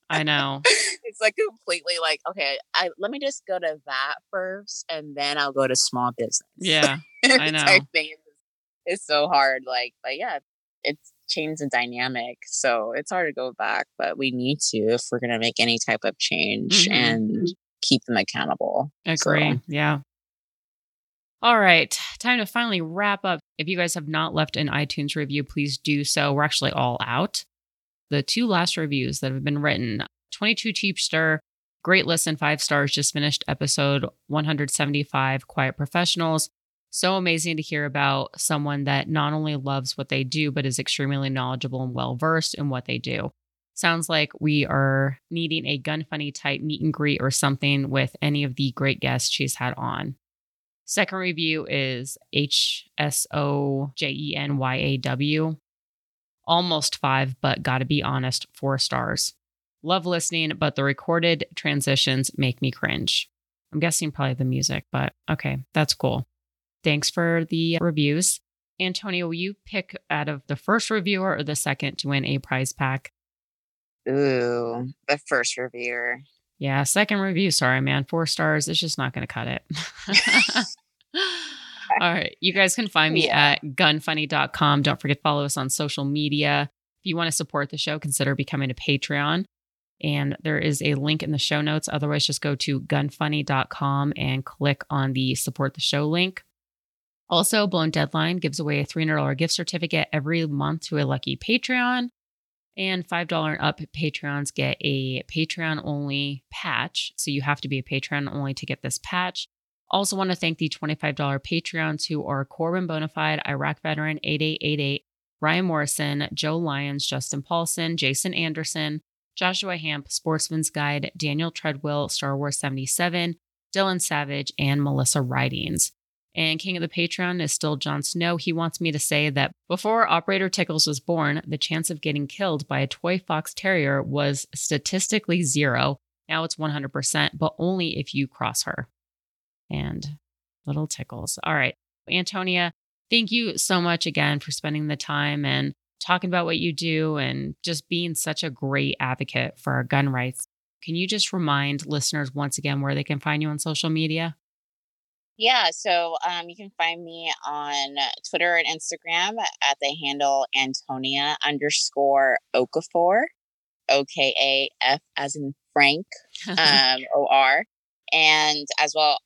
I know. It's like, who completely like, okay, I let me just go to that first, and then I'll go to small business. Yeah, I know. Type thing. It's so hard. Like, but yeah, it's changed the dynamic, so it's hard to go back. But we need to if we're gonna make any type of change mm-hmm. and keep them accountable. Agree. So. Yeah. All right. Time to finally wrap up. If you guys have not left an iTunes review, please do so. We're actually all out. The two last reviews that have been written, twenty-two Cheapster, great listen, five stars, just finished episode one hundred seventy-five, Quiet Professionals. So amazing to hear about someone that not only loves what they do, but is extremely knowledgeable and well-versed in what they do. Sounds like we are needing a Gun Funny type meet and greet or something with any of the great guests she's had on. Second review is H S O J E N Y A W. Almost five, but gotta be honest, four stars. Love listening, but the recorded transitions make me cringe. I'm guessing probably the music, but okay, that's cool. Thanks for the reviews. Antonia, will you pick out of the first reviewer or the second to win a prize pack? Ooh, the first reviewer. Yeah, second review. Sorry, man. Four stars. It's just not going to cut it. All right. You guys can find me yeah. at gun funny dot com. Don't forget to follow us on social media. If you want to support the show, consider becoming a Patreon. And there is a link in the show notes. Otherwise, just go to gun funny dot com and click on the support the show link. Also, Blown Deadline gives away a three hundred dollars gift certificate every month to a lucky Patreon. And five dollars and up Patreons get a Patreon-only patch. So you have to be a Patreon only to get this patch. Also want to thank the twenty-five dollars Patreons who are Corbin Bonafide, Iraq Veteran, eighty-eight eighty-eight, Ryan Morrison, Joe Lyons, Justin Paulson, Jason Anderson, Joshua Hamp, Sportsman's Guide, Daniel Treadwell, Star Wars seventy-seven, Dylan Savage, and Melissa Ridings. And King of the Patreon is still Jon Snow. He wants me to say that before Operator Tickles was born, the chance of getting killed by a toy fox terrier was statistically zero. Now it's one hundred percent, but only if you cross her. And little Tickles. All right, Antonia, thank you so much again for spending the time and talking about what you do and just being such a great advocate for our gun rights. Can you just remind listeners once again where they can find you on social media? Yeah, so um, you can find me on Twitter and Instagram at the handle Antonia underscore Okafor, O K A F as in Frank, um, O R. And as well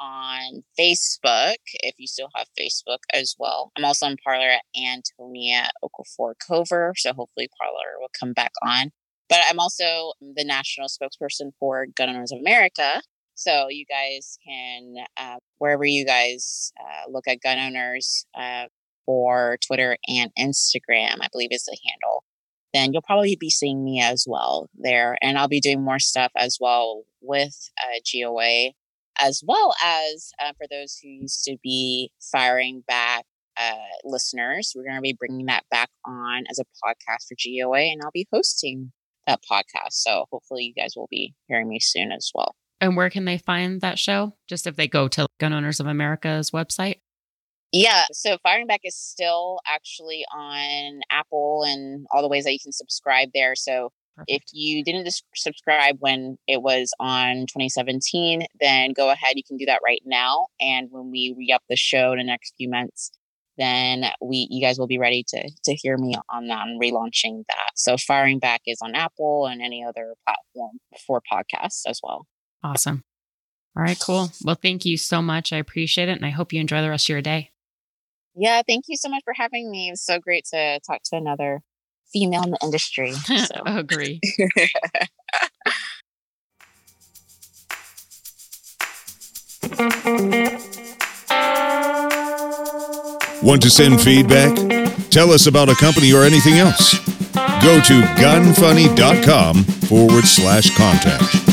on Facebook, if you still have Facebook as well. I'm also on Parler at Antonia Aquifer Cober, so hopefully Parler will come back on. But I'm also the national spokesperson for Gun Owners of America. So you guys can, uh, wherever you guys uh, look at gun owners uh, for Twitter and Instagram, I believe is the handle, then you'll probably be seeing me as well there. And I'll be doing more stuff as well with uh, G O A, as well as uh, for those who used to be Firing Back uh, listeners, we're going to be bringing that back on as a podcast for G O A, and I'll be hosting that podcast. So hopefully you guys will be hearing me soon as well. And where can they find that show? Just if they go to Gun Owners of America's website? Yeah. So Firing Back is still actually on Apple and all the ways that you can subscribe there. So Perfect. If you didn't subscribe when it was on twenty seventeen, then go ahead. You can do that right now. And when we re-up the show in the next few months, then we you guys will be ready to to hear me on that and relaunching that. So Firing Back is on Apple and any other platform for podcasts as well. Awesome. All right, cool. Well, thank you so much. I appreciate it. And I hope you enjoy the rest of your day. Yeah. Thank you so much for having me. It was so great to talk to another female in the industry. So. Agree. Want to send feedback? Tell us about a company or anything else. Go to gunfunny dot com forward slash contact.